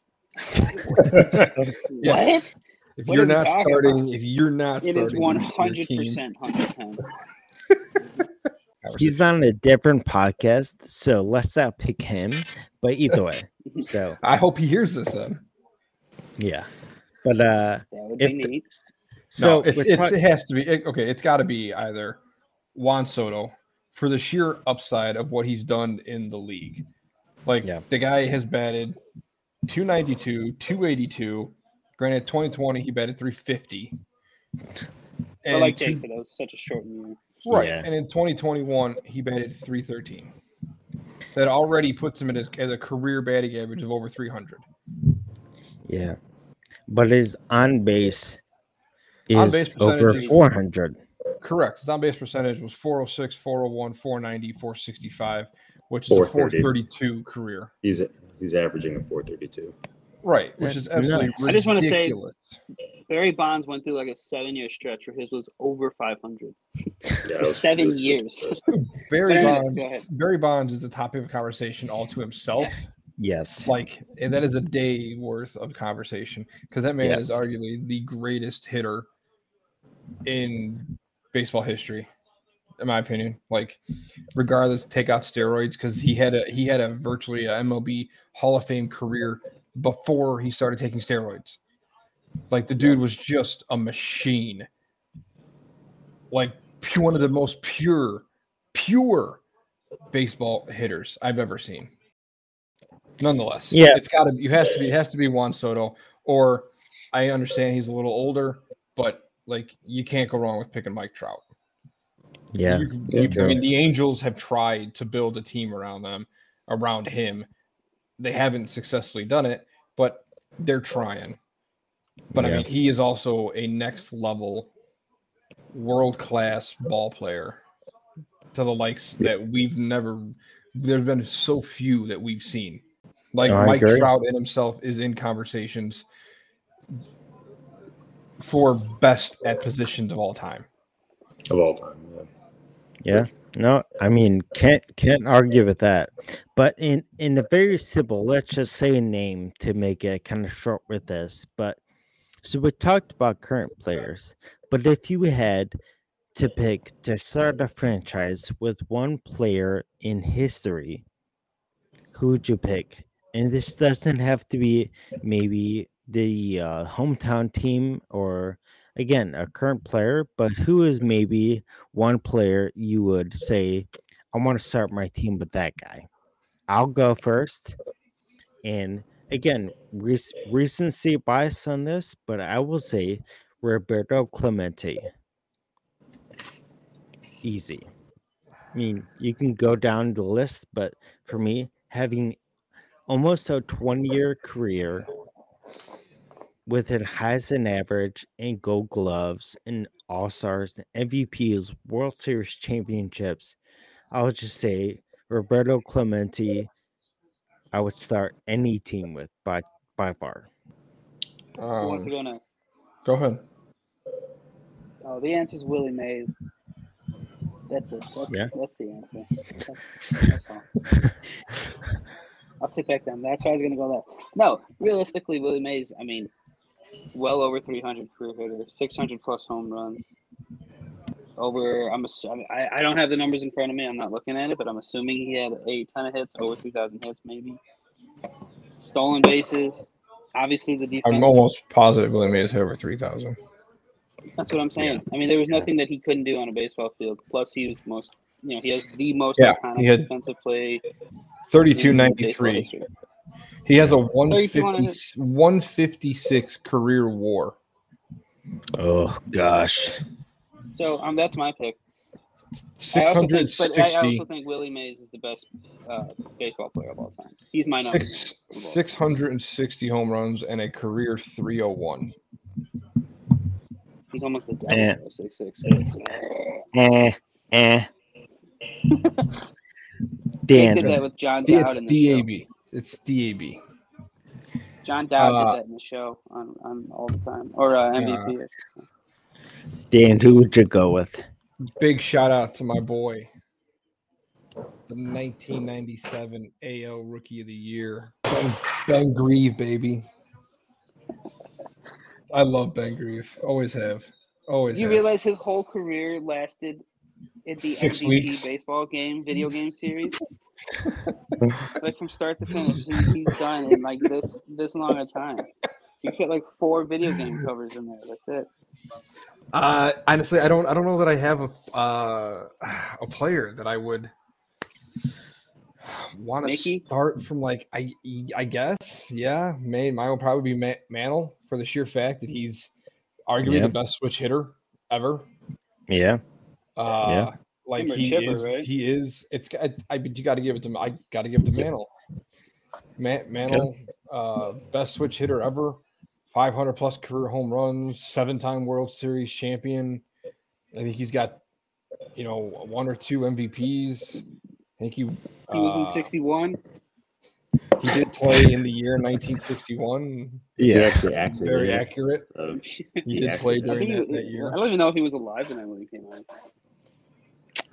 Yes. If you're not starting, it is 100% Hunter Pence. He's on a different podcast, so let's not pick him. But either way, so I hope he hears this then. Yeah, but that would be neat. So no, it has to be okay. It's got to be either Juan Soto for the sheer upside of what he's done in the league. Like the guy has batted 292, 282. Granted, 2020 he batted 350. I like Jason. That was such a short year. Right, and in 2021 he batted 313. That already puts him at as a career batting average of over 300. Yeah, but his on-base over 400. Correct. His on-base percentage was 406, 401, 490, 465, which is a 432 career. He's averaging a 432. Right, which is absolutely ridiculous. I just want to say Barry Bonds went through like a 7-year stretch where his was over 500. For 7 years. Barry Bonds is the topic of conversation all to himself. Yeah. Yes. Like, and that is a day worth of conversation because that man is arguably the greatest hitter in baseball history, in my opinion. Like, regardless, take out steroids because he had a virtually a MLB Hall of Fame career before he started taking steroids. Like, the dude was just a machine. Like, one of the most pure baseball hitters I've ever seen. Nonetheless, it has to be Juan Soto. Or I understand he's a little older, but. Like, you can't go wrong with picking Mike Trout. Yeah. I mean, the Angels have tried to build a team around him. They haven't successfully done it, but they're trying. But, I mean, he is also a next-level, world-class ball player to the likes that we've never – there's been so few that we've seen. Like, Mike Trout in himself is in conversations – for best at positions of all time. Yeah. No, I mean, can't argue with that. But in a very simple, let's just say a name to make it kind of short with this. But so we talked about current players. But if you had to pick to start a franchise with one player in history, who would you pick? And this doesn't have to be maybe the hometown team or, again, a current player, but who is maybe one player you would say, I want to start my team with that guy. I'll go first. And, again, recency bias on this, but I will say Roberto Clemente. Easy. I mean, you can go down the list, but for me, having almost a 20-year career with it highest in average and Gold Gloves and All-Stars and MVPs, World Series championships, I would just say Roberto Clemente, I would start any team with by far. Who wants to go next? Go ahead. The answer is Willie Mays. That's the answer. That's all. I'll sit back down. That's why I was going to go left. No, realistically, Willie Mays, I mean, well over 300 career hitter, 600-plus home runs. I don't have the numbers in front of me. I'm not looking at it, but I'm assuming he had a ton of hits, over 2,000 hits maybe. Stolen bases. Obviously, the defense. I'm almost positive Willie Mays had over 3,000. That's what I'm saying. Yeah. I mean, there was nothing that he couldn't do on a baseball field. Plus, he was the most – you know, he has the most iconic defensive play. 3293. He has a 156 career WAR. Oh, gosh. So that's my pick. 660. I also think Willie Mays is the best baseball player of all time. He's my number. 660 home runs and a career 301. He's almost the devil. 666. Dan did that with John Dowd in the show. It's DAB. John Dowd did that in the show on all the time, or MVP. Dan, who would you go with? Big shout out to my boy, the 1997 AL Rookie of the Year, Ben Grieve, baby. I love Ben Grieve. Always have. You realize his whole career lasted at the 6 weeks. Baseball game, video game series. Like from start to finish, he's done in like this long a time. You get like 4 video game covers in there. That's it. Honestly, I don't know that I have a player that I would want to start from. Like I guess, yeah. Mine would probably be Mantle for the sheer fact that he's arguably the best switch hitter ever. Yeah. Like he is. You got to give it to him. I got to give it to Mantle. Mantle, best switch hitter ever. 500 plus career home runs, 7-time World Series champion. I think he's got, you know, 1 or 2 MVPs. I think he was in 61. He did play in the year 1961. Yeah, actually very accurate. He did play during that year. I don't even know if he was alive when he came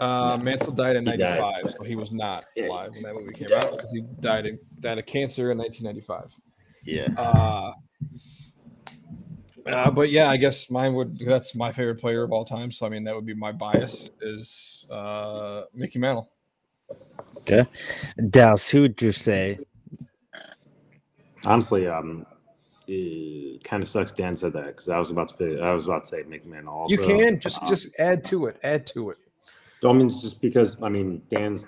out. Mantle died in 95, so he was not alive when that movie came out because he died of cancer in 1995. Yeah. But yeah, I guess that's my favorite player of all time. So I mean, that would be my bias is Mickey Mantle. Yeah. Dallas, who would you say? Honestly, it kind of sucks Dan said that because I was about to say Mickey Mantle. Also. You can just add to it. I mean, it's just because Dan's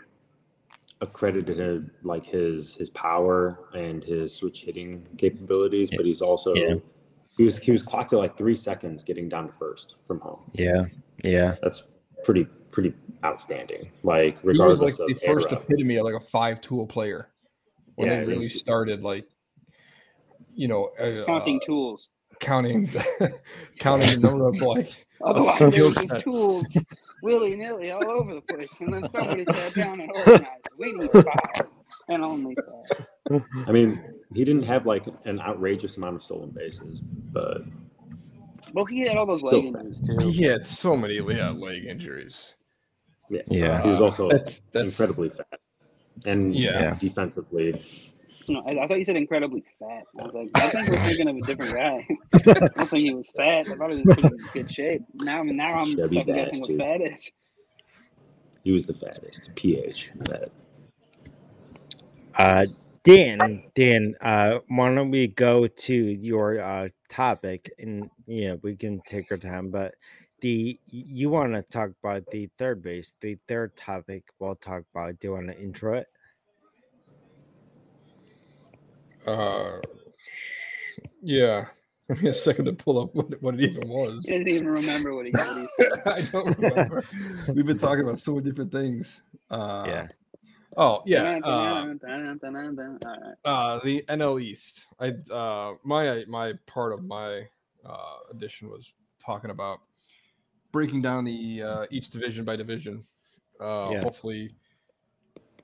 accredited like his power and his switch hitting capabilities, but he's also he was clocked at like 3 seconds getting down to first from home. Yeah, that's pretty outstanding. Like regardless, he was like the first epitome of like a 5-tool player when they really started, like, you know, counting tools, counting the number of like tools. Willy-nilly all over the place, and then somebody sat down and organized. We need 5 and only 5. I mean, he didn't have like an outrageous amount of stolen bases, but he had all those leg injuries too. He had so many leg injuries. Yeah. He was also incredibly fat, and defensively. No, I thought you said incredibly fat. I was like, I think we're thinking of a different guy. I don't think he was fat. I thought he was in good shape. Now I'm second guessing what fat is. He was the fattest. PH. Fat. Dan, why don't we go to your topic, and we can take our time, but you want to talk about the third base, the third topic we'll talk about. Do you want to intro it? Yeah. Give me a second to pull up what it even was. He doesn't even remember what he got. I don't remember. We've been talking about so many different things. Oh, yeah. The NL East. My part of my edition was talking about breaking down the each division by division. Hopefully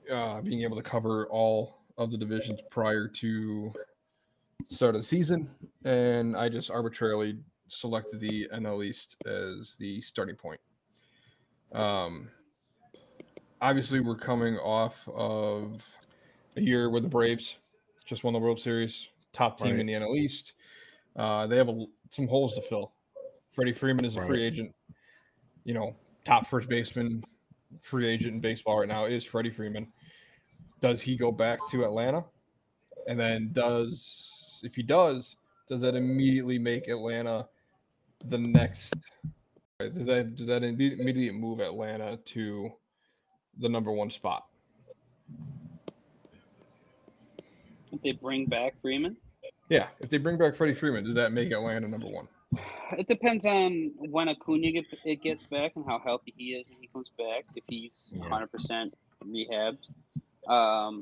being able to cover all of the divisions prior to start of the season, and I just arbitrarily selected the NL East as the starting point. obviously we're coming off of a year where the Braves just won the World Series, top team in the NL East. They have some holes to fill. Freddie Freeman is a free agent. You know, top first baseman, free agent in baseball right now is Freddie Freeman. Does he go back to Atlanta? And then if he does that immediately make Atlanta the next? Does that immediately move Atlanta to the number one spot? If they bring back Freeman? Yeah, if they bring back Freddie Freeman, does that make Atlanta number one? It depends on when Acuna gets back and how healthy he is when he comes back, if he's 100% rehabbed.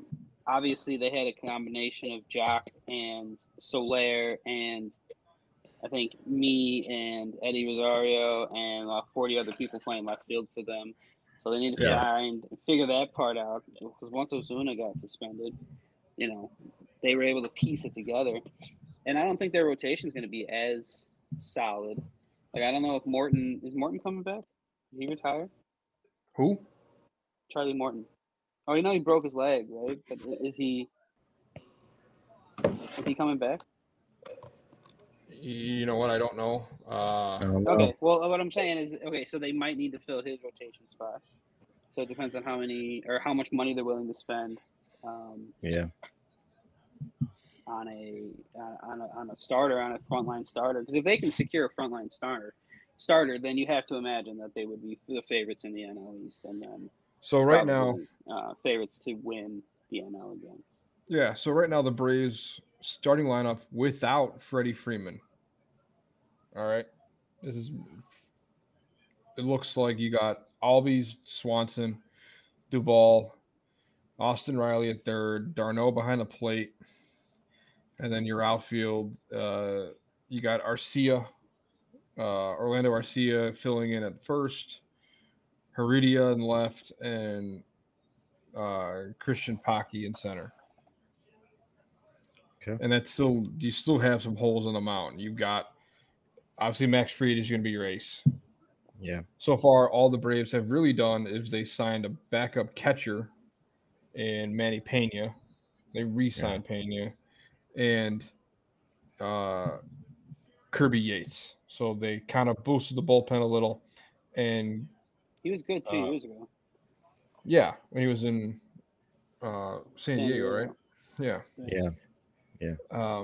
Obviously, they had a combination of Jock and Soler and I think me and Eddie Rosario and 40 other people playing left field for them. So they need to find and figure that part out, because once Ozuna got suspended, you know, they were able to piece it together. And I don't think their rotation is going to be as solid. Like, I don't know if Morton coming back? Did he retire? Who? Charlie Morton. Oh, you know he broke his leg, right? But is he coming back? You know what? I don't know. Okay. Well, what I'm saying is, so they might need to fill his rotation spot. So it depends on how much money they're willing to spend. On a starter, on a frontline starter. Because if they can secure a frontline starter, then you have to imagine that they would be the favorites in the NL East, and then right now favorites to win the NL again. Yeah. So right now the Braves starting lineup without Freddie Freeman. All right. It looks like you got Albies, Swanson, Duvall, Austin Riley at third, d'Arnaud behind the plate, and then your outfield, you got Arcia, Orlando Arcia filling in at first, Heredia in left, and Christian Pache in center. Okay. And you still have some holes on the mound. You've got, obviously, Max Fried is going to be your ace. Yeah. So far, all the Braves have really done is they signed a backup catcher in Manny Pena. They re-signed Pena and Kirby Yates. So they kind of boosted the bullpen a little. And he was good 2 years ago. Yeah, when he was in San Diego, right? Yeah. Yeah. Yeah.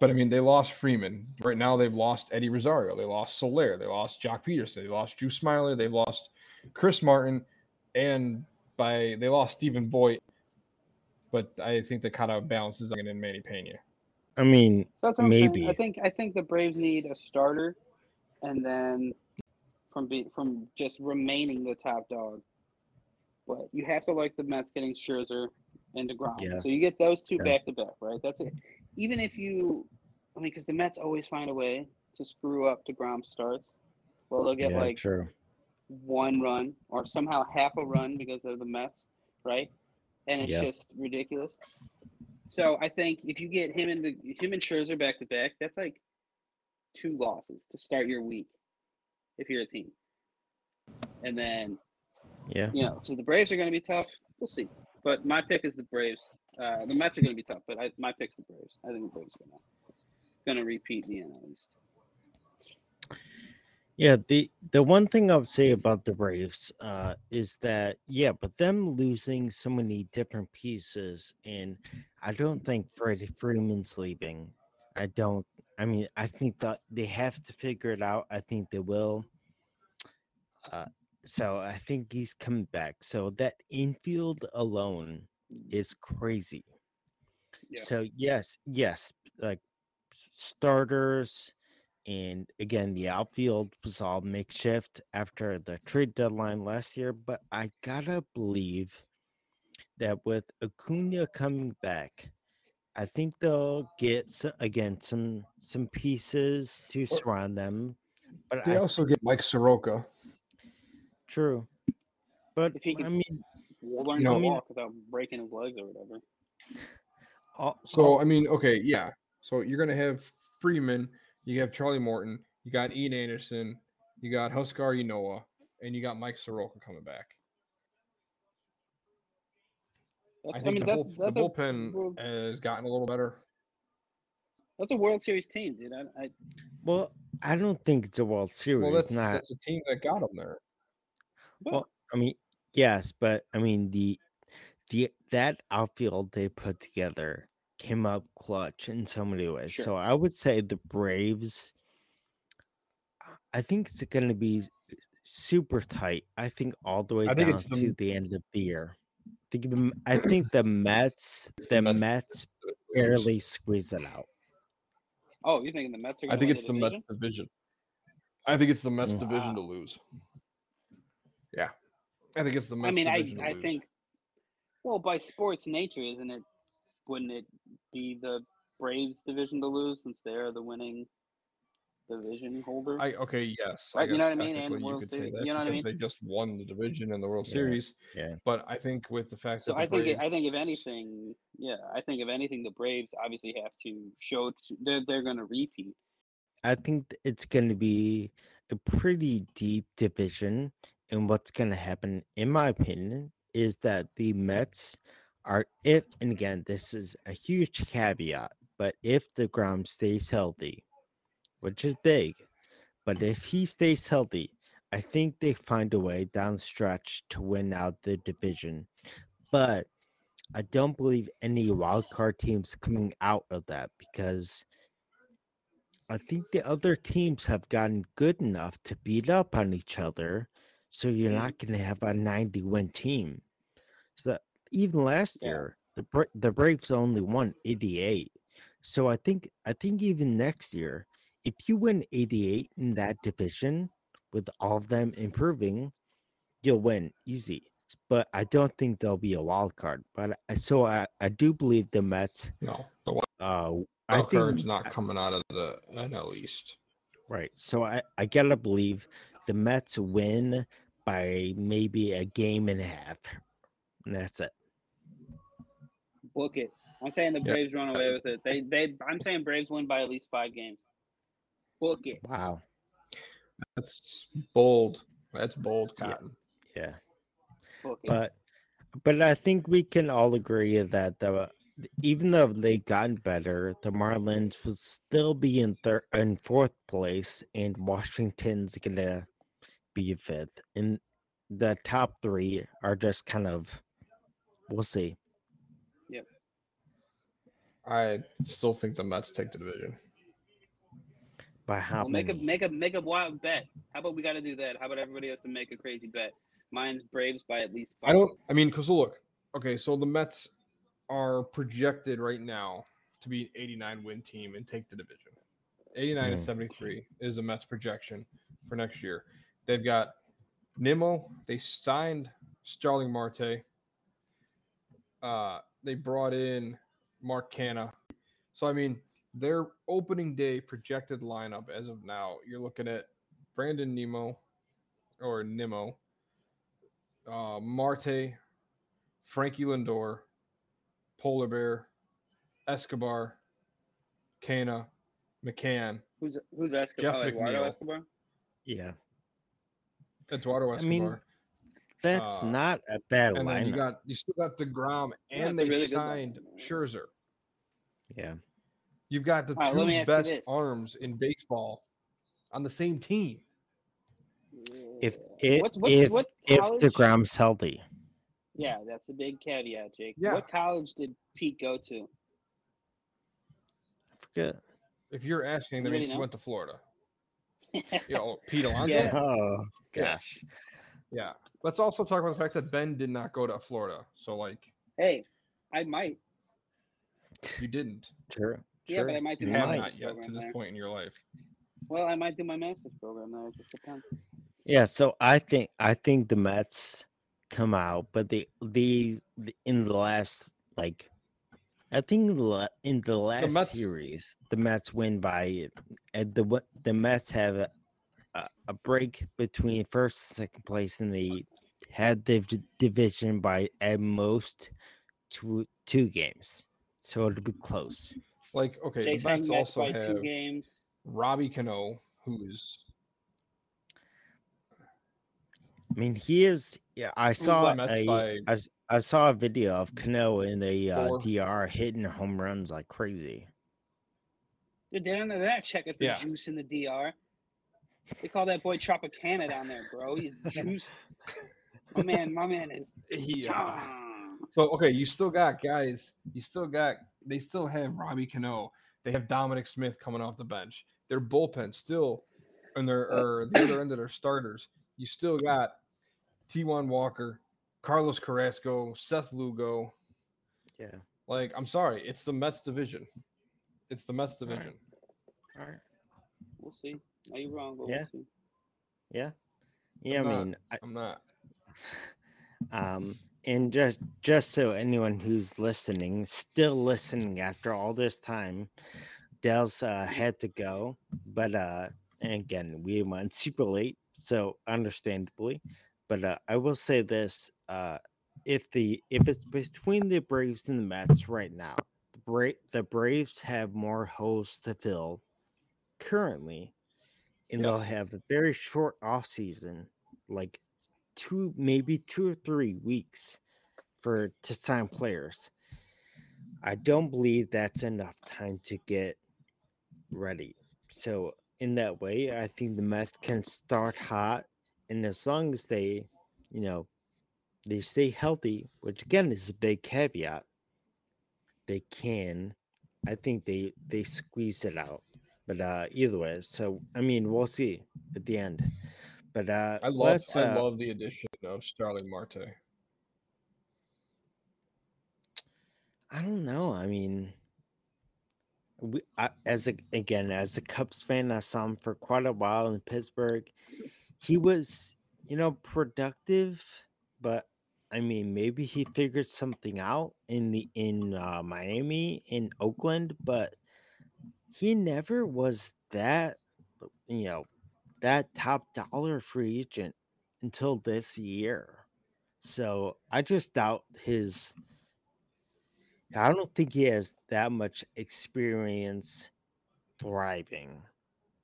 But I mean, they lost Freeman. Right now, they've lost Eddie Rosario. They lost Soler. They lost Jock Peterson. They lost Drew Smyler. They've lost Chris Martin, and they lost Stephen Voit. But I think that kind of balances in Manny Pena. I mean, maybe. I think the Braves need a starter, and then from just remaining the top dog. But you have to like the Mets getting Scherzer and DeGrom. Yeah. So you get those two back to back, right? That's it. Even if because the Mets always find a way to screw up DeGrom starts. Well, they'll get one run or somehow half a run because they're the Mets, right? And it's just ridiculous. So I think if you get him and Scherzer back to back, that's like two losses to start your week if you're a team. And then, so the Braves are going to be tough. We'll see. But my pick is the Braves. The Mets are going to be tough, but my pick's the Braves. I think the Braves are going to repeat the NL East. Yeah, the one thing I would say about the Braves is that, but them losing so many different pieces, and I don't think Freddie Freeman's leaving. I think that they have to figure it out. I think they will. So I think he's coming back. So that infield alone is crazy. Yeah. So yes, like starters, and again the outfield was all makeshift after the trade deadline last year. But I gotta believe that with Acuna coming back, I think they'll get some pieces to surround them. But they also get Mike Soroka. True, but if he can, learn to walk without breaking his legs or whatever. So you're gonna have Freeman, you have Charlie Morton, you got Ian Anderson, you got Huskar Ynoa, and you got Mike Soroka coming back. I think the bullpen has gotten a little better. That's a World Series team, dude. Well, I don't think it's a World Series. Well, that's a team that got them there. Well, I mean, yes, but I mean that outfield they put together came up clutch in so many ways. Sure. So I would say the Braves. I think it's going to be super tight. I think all the way down to the end of the year. I think the Mets barely squeeze it out. Oh, you're thinking the Mets are going to win the division? I think it's the Mets division to lose. Yeah. I think it's the Mets division to lose. Well, by sports nature, wouldn't it be the Braves division to lose since they're the winning division holder? Yes. Right? You know what I mean? And you could say that they just won the division in the World Series. Yeah. But I think with the fact that I think if anything, the Braves obviously have to show they're going to repeat. I think it's going to be a pretty deep division, and what's going to happen, in my opinion, is that the Mets are and again, this is a huge caveat, but if DeGrom stays healthy, which is big, but if he stays healthy, I think they find a way down the stretch to win out the division. But I don't believe any wildcard teams coming out of that, because I think the other teams have gotten good enough to beat up on each other, so you're not going to have a 90-win team. So even last year, the Braves only won 88. So I think even next year, if you win 88 in that division with all of them improving, you'll win easy. But I don't think there'll be a wild card. But I do believe the Mets. No, the wild card's not coming out of the NL East. Right. So I gotta believe the Mets win by maybe a game and a half. And that's it. Book it. I'm saying the Braves run away with it. I'm saying Braves win by at least 5 games. Book it. Wow. That's bold. That's bold, Cotton. Yeah. But I think we can all agree that even though they got better, the Marlins will still be in fourth place, and Washington's going to be fifth. And the top three are just kind of, we'll see. Yep. I still think the Mets take the division. By how many? Make a wild bet. How about we got to do that? How about everybody has to make a crazy bet? Mine's Braves by at least 5. Because look. Okay, so the Mets are projected right now to be an 89-win team and take the division. 89 and 73 is the Mets projection for next year. They've got Nimmo. They signed Starling Marte. They brought in Mark Canha. So, their opening day projected lineup as of now, you're looking at Brandon Nimmo, Marte, Frankie Lindor, Polar Bear, Escobar, Canha, McCann. Who's Escobar? Jeff McNeil. Escobar? Yeah. Eduardo Escobar. That's not a bad lineup. And then you still got DeGrom, and they really signed Scherzer. Yeah. You've got the two best arms in baseball on the same team. If DeGrom's healthy. Yeah, that's a big caveat, Jake. Yeah. What college did Pete go to? I forget. If you're asking, that means he went to Florida. Pete Alonso? Yeah. Oh, gosh. Yeah. Let's also talk about the fact that Ben did not go to Florida. So, hey, I might. You didn't. Sure. Yeah, sure. But I might do not yet to this point in your life. Well, I might do my master's program there. Yeah, so I think the Mets come out, but in the last series, the Mets win by the Mets have a break between first and second place, and they had the division by at most two games, so it'll be close. The Mets also have two games. Robbie Cano, who is. I mean, he is. Yeah, I saw. By I saw a video of Cano in the DR hitting home runs like crazy. Dude, they're not checking for juice in the DR. They call that boy Tropicana down there, bro. He's juiced. My man is. So okay, you still got guys. They still have Robbie Cano. They have Dominic Smith coming off the bench. Their bullpen still, and the other end of their starters. You still got T1 Walker, Carlos Carrasco, Seth Lugo. Yeah. Like, I'm sorry, it's the Mets division. All right. We'll see. Are you wrong? But yeah. We'll see. Yeah. I'm not. And just so anyone who's listening, still listening after all this time, Dell's had to go, but and again, we went super late, so understandably. But I will say this: if it's between the Braves and the Mets right now, the Braves have more holes to fill currently, and they'll have a very short offseason, like 2 or 3 weeks to sign players. I don't believe that's enough time to get ready. So in that way, I think the Mets can start hot, and as long as they stay healthy, which again is a big caveat, they can. I think they squeeze it out. But either way, so we'll see at the end. But I love the addition of Starling Marte. I don't know. As a Cubs fan, I saw him for quite a while in Pittsburgh. He was, productive, but maybe he figured something out in Miami, in Oakland, but he never was that, that top dollar free agent until this year. So I just doubt I don't think he has that much experience thriving.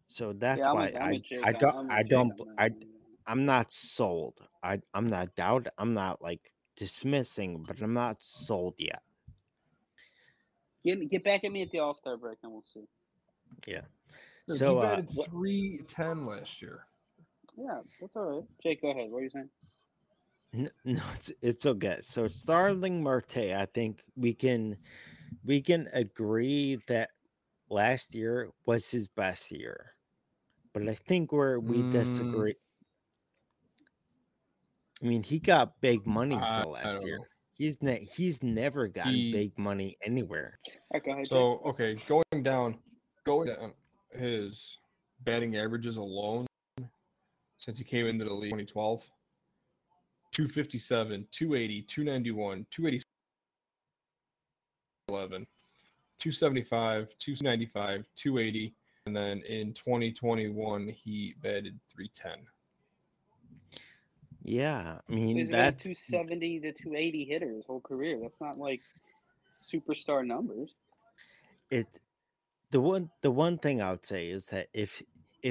So that's why I'm not sold. I'm not like dismissing, but I'm not sold yet. Get back at me at the All-Star break and we'll see. Yeah. So he batted 310 last year. Yeah, that's all right. Jake, go ahead. What are you saying? No, it's okay. So Starling Marte, I think we can agree that last year was his best year, but I think where we disagree. He got big money for last year. He's never gotten big money anywhere. Okay, so going down. His batting averages alone since he came into the league in 2012, 257, 280, 291, 287, 275, 295, 280, and then in 2021 he batted 310. Yeah, that's 270 to 280 hitter his whole career. That's not like superstar numbers. The one thing I would say is that if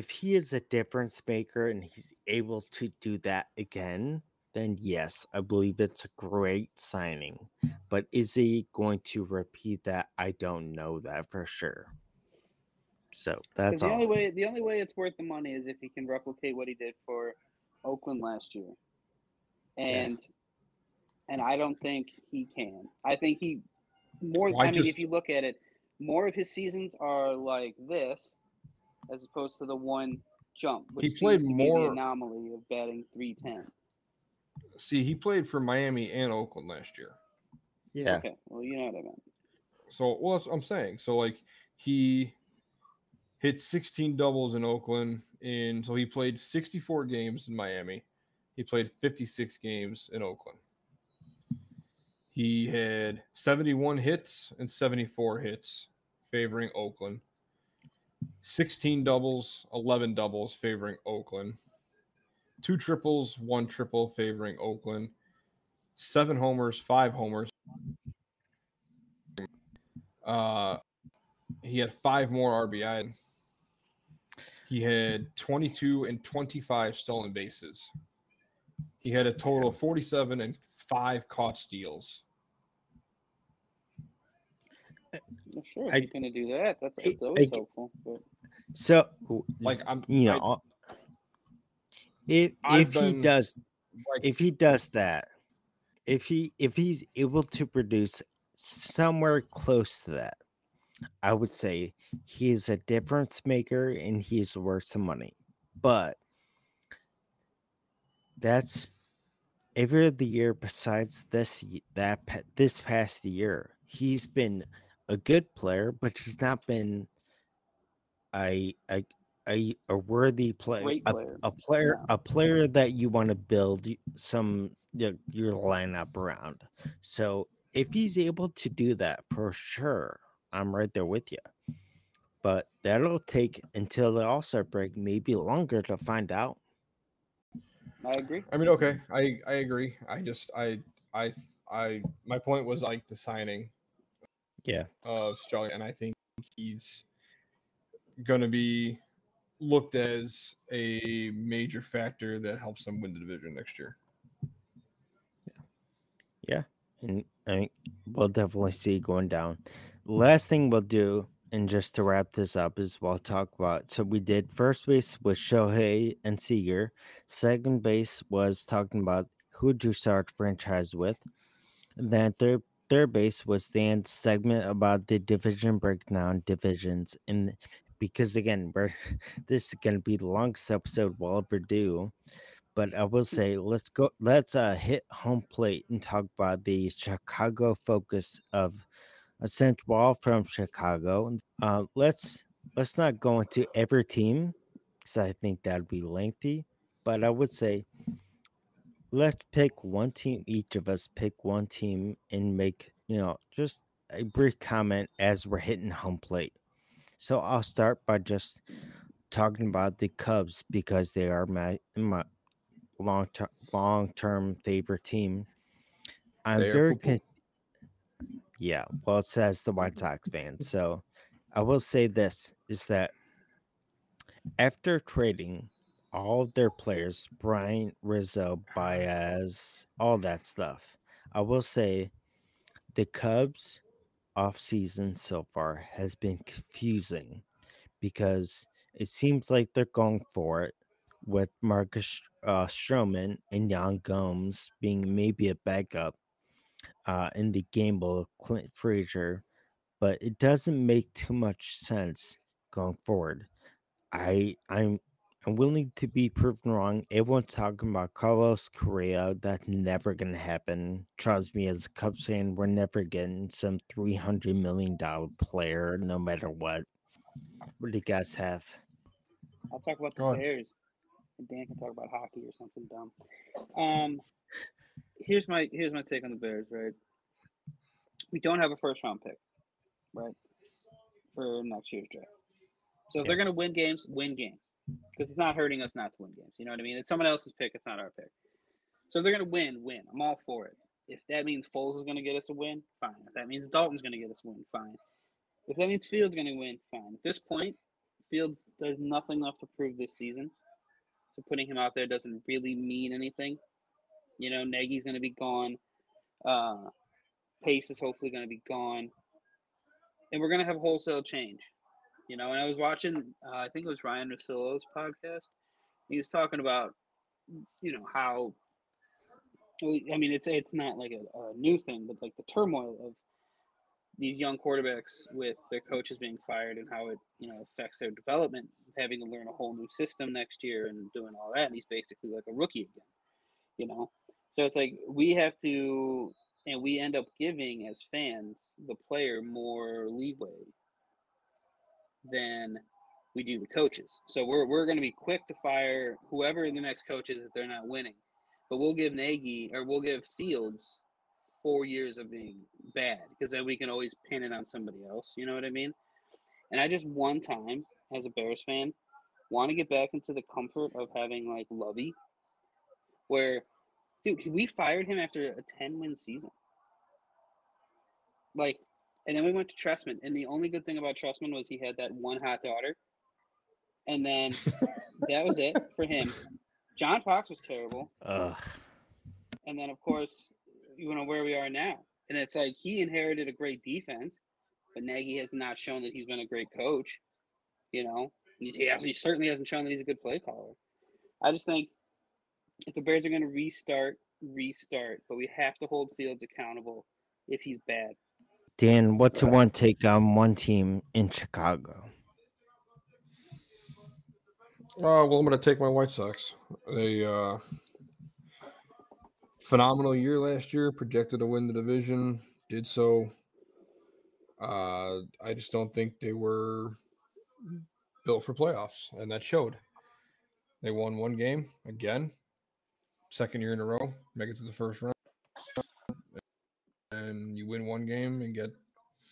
he is a difference maker and he's able to do that again, then yes, I believe it's a great signing. But is he going to repeat that? I don't know that for sure. So that's all. The only way it's worth the money is if he can replicate what he did for Oakland last year. And I don't think he can. I think if you look at it, more of his seasons are like this, as opposed to the one jump. Which he played more the anomaly of batting 310. See, he played for Miami and Oakland last year. Yeah. Okay. Well, you know what I meant. So, well, that's what I'm saying. So, like, he hit 16 doubles in Oakland, and so he played 64 games in Miami. He played 56 games in Oakland. He had 71 hits and 74 hits favoring Oakland, 16 doubles, 11 doubles favoring Oakland, 2 triples, 1 triple favoring Oakland, 7 homers, 5 homers. He had 5 more RBI. He had 22 and 25 stolen bases. He had a total of 47 and 5 caught steals. Well, sure, if you're going to do that, that's always helpful. But. So, like, if he's able to produce somewhere close to that, I would say he is a difference maker and he's worth some money. But that's every other year besides this past year. He's been a good player, but he's not been a worthy player, a player that you want to build your lineup around. So if he's able to do that, for sure, I'm right there with you. But that'll take until the All-Star break, maybe longer, to find out. I agree. I mean, okay, I agree. I just I my point was like the signing, of Starling, and I think he's going to be looked as a major factor that helps them win the division next year. Yeah. And we'll definitely see going down. Last thing we'll do, and just to wrap this up, is we'll talk about, so we did first base with Shohei and Seager. Second base was talking about who would you start franchise with. And then third base was the end segment about the division breakdown, divisions. And because, again, this is going to be the longest episode we'll ever do. But I will say, let's hit home plate and talk about the Chicago focus of Ascent Wall from Chicago. Let's not go into every team because I think that would be lengthy. But I would say let's pick one team. Each of us pick one team and make, just a brief comment as we're hitting home plate. So I'll start by just talking about the Cubs because they are my long-term favorite team. I'm very well, it says the White Sox fan. So I will say this, is that after trading all of their players, Bryant, Rizzo, Baez, all that stuff, I will say the Cubs offseason so far has been confusing because it seems like they're going for it with Marcus Stroman and Yan Gomes being maybe a backup. In the game of Clint Frazier, but it doesn't make too much sense going forward. I'm willing to be proven wrong. Everyone's talking about Carlos Correa. That's never going to happen. Trust me, as a Cubs fan, we're never getting some $300 million player no matter what. What do you guys have? I'll talk about the players. And Dan can talk about hockey or something dumb. Here's my take on the Bears, right? We don't have a first-round pick, right, for next year's draft. So if they're going to win games. Because it's not hurting us not to win games. You know what I mean? It's someone else's pick. It's not our pick. So if they're going to win. I'm all for it. If that means Foles is going to get us a win, fine. If that means Dalton's going to get us a win, fine. If that means Fields going to win, fine. At this point, Fields does nothing left to prove this season. So putting him out there doesn't really mean anything. You know, Nagy's going to be gone. Pace is hopefully going to be gone. And we're going to have a wholesale change. You know, and I was watching, I think it was Ryan Russillo's podcast. He was talking about, how, I mean, it's not like a new thing, but like the turmoil of these young quarterbacks with their coaches being fired and how it, affects their development, having to learn a whole new system next year and doing all that. And he's basically like a rookie again. So it's like we have to, and we end up giving as fans the player more leeway than we do the coaches. So we're going to be quick to fire whoever the next coach is if they're not winning, but we'll give Nagy or we'll give Fields 4 years of being bad because then we can always pin it on somebody else. You know what I mean? And I just one time as a Bears fan want to get back into the comfort of having like Lovey. Where, dude, we fired him after a 10-win season. Like, and then we went to Trestman, and the only good thing about Trestman was he had that one hot daughter. And then that was it for him. John Fox was terrible. And then, of course, you know, where we are now. And it's like he inherited a great defense, but Nagy has not shown that he's been a great coach. You know, he certainly hasn't shown that he's a good play caller. I just think if the Bears are going to restart, but we have to hold Fields accountable if he's bad. Dan, what's the one take on one team in Chicago? Well, I'm going to take my White Sox. They phenomenal year last year, projected to win the division, did so. I just don't think they were built for playoffs, and that showed. They won one game again, second year in a row, make it to the first round. And you win one game and get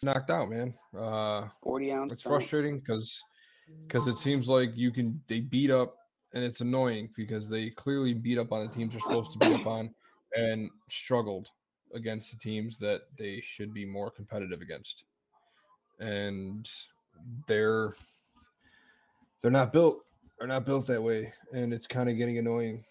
knocked out, man. 40 ounce. It's frustrating because it seems like they beat up, and it's annoying because they clearly beat up on the teams they're supposed to beat up on and struggled against the teams that they should be more competitive against. And they're not built. They're not built that way, and it's kind of getting annoying.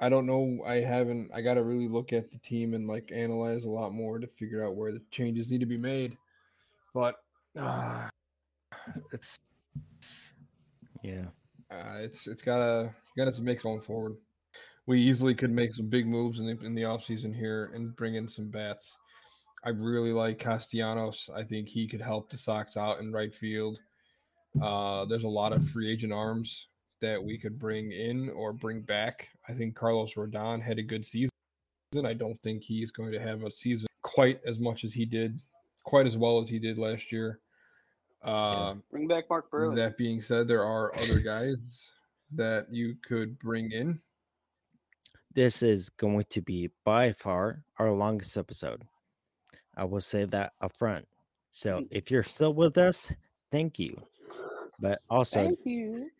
I don't know. I got to really look at the team and like analyze a lot more to figure out where the changes need to be made. But it's got to make going forward. We easily could make some big moves in the offseason here and bring in some bats. I really like Castellanos. I think he could help the Sox out in right field. There's a lot of free agent arms that we could bring in or bring back. I think Carlos Rodon had a good season. I don't think he's going to have a season quite as well as he did last year. Bring back Mark Burley. That being said, there are other guys that you could bring in. This is going to be by far our longest episode. I will say that up front. So if you're still with us, thank you. But also, thank you.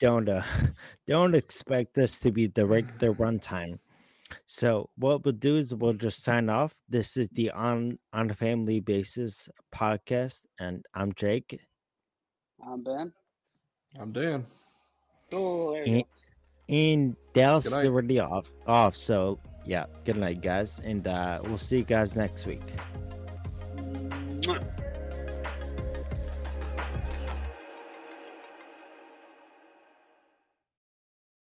Don't expect this to be the regular runtime. So what we'll do is we'll just sign off. This is the On a Family Basis podcast, and I'm Jake. I'm Ben. I'm Dan. Oh, there you go. In Dallas, they're already off. So yeah, good night, guys, and we'll see you guys next week.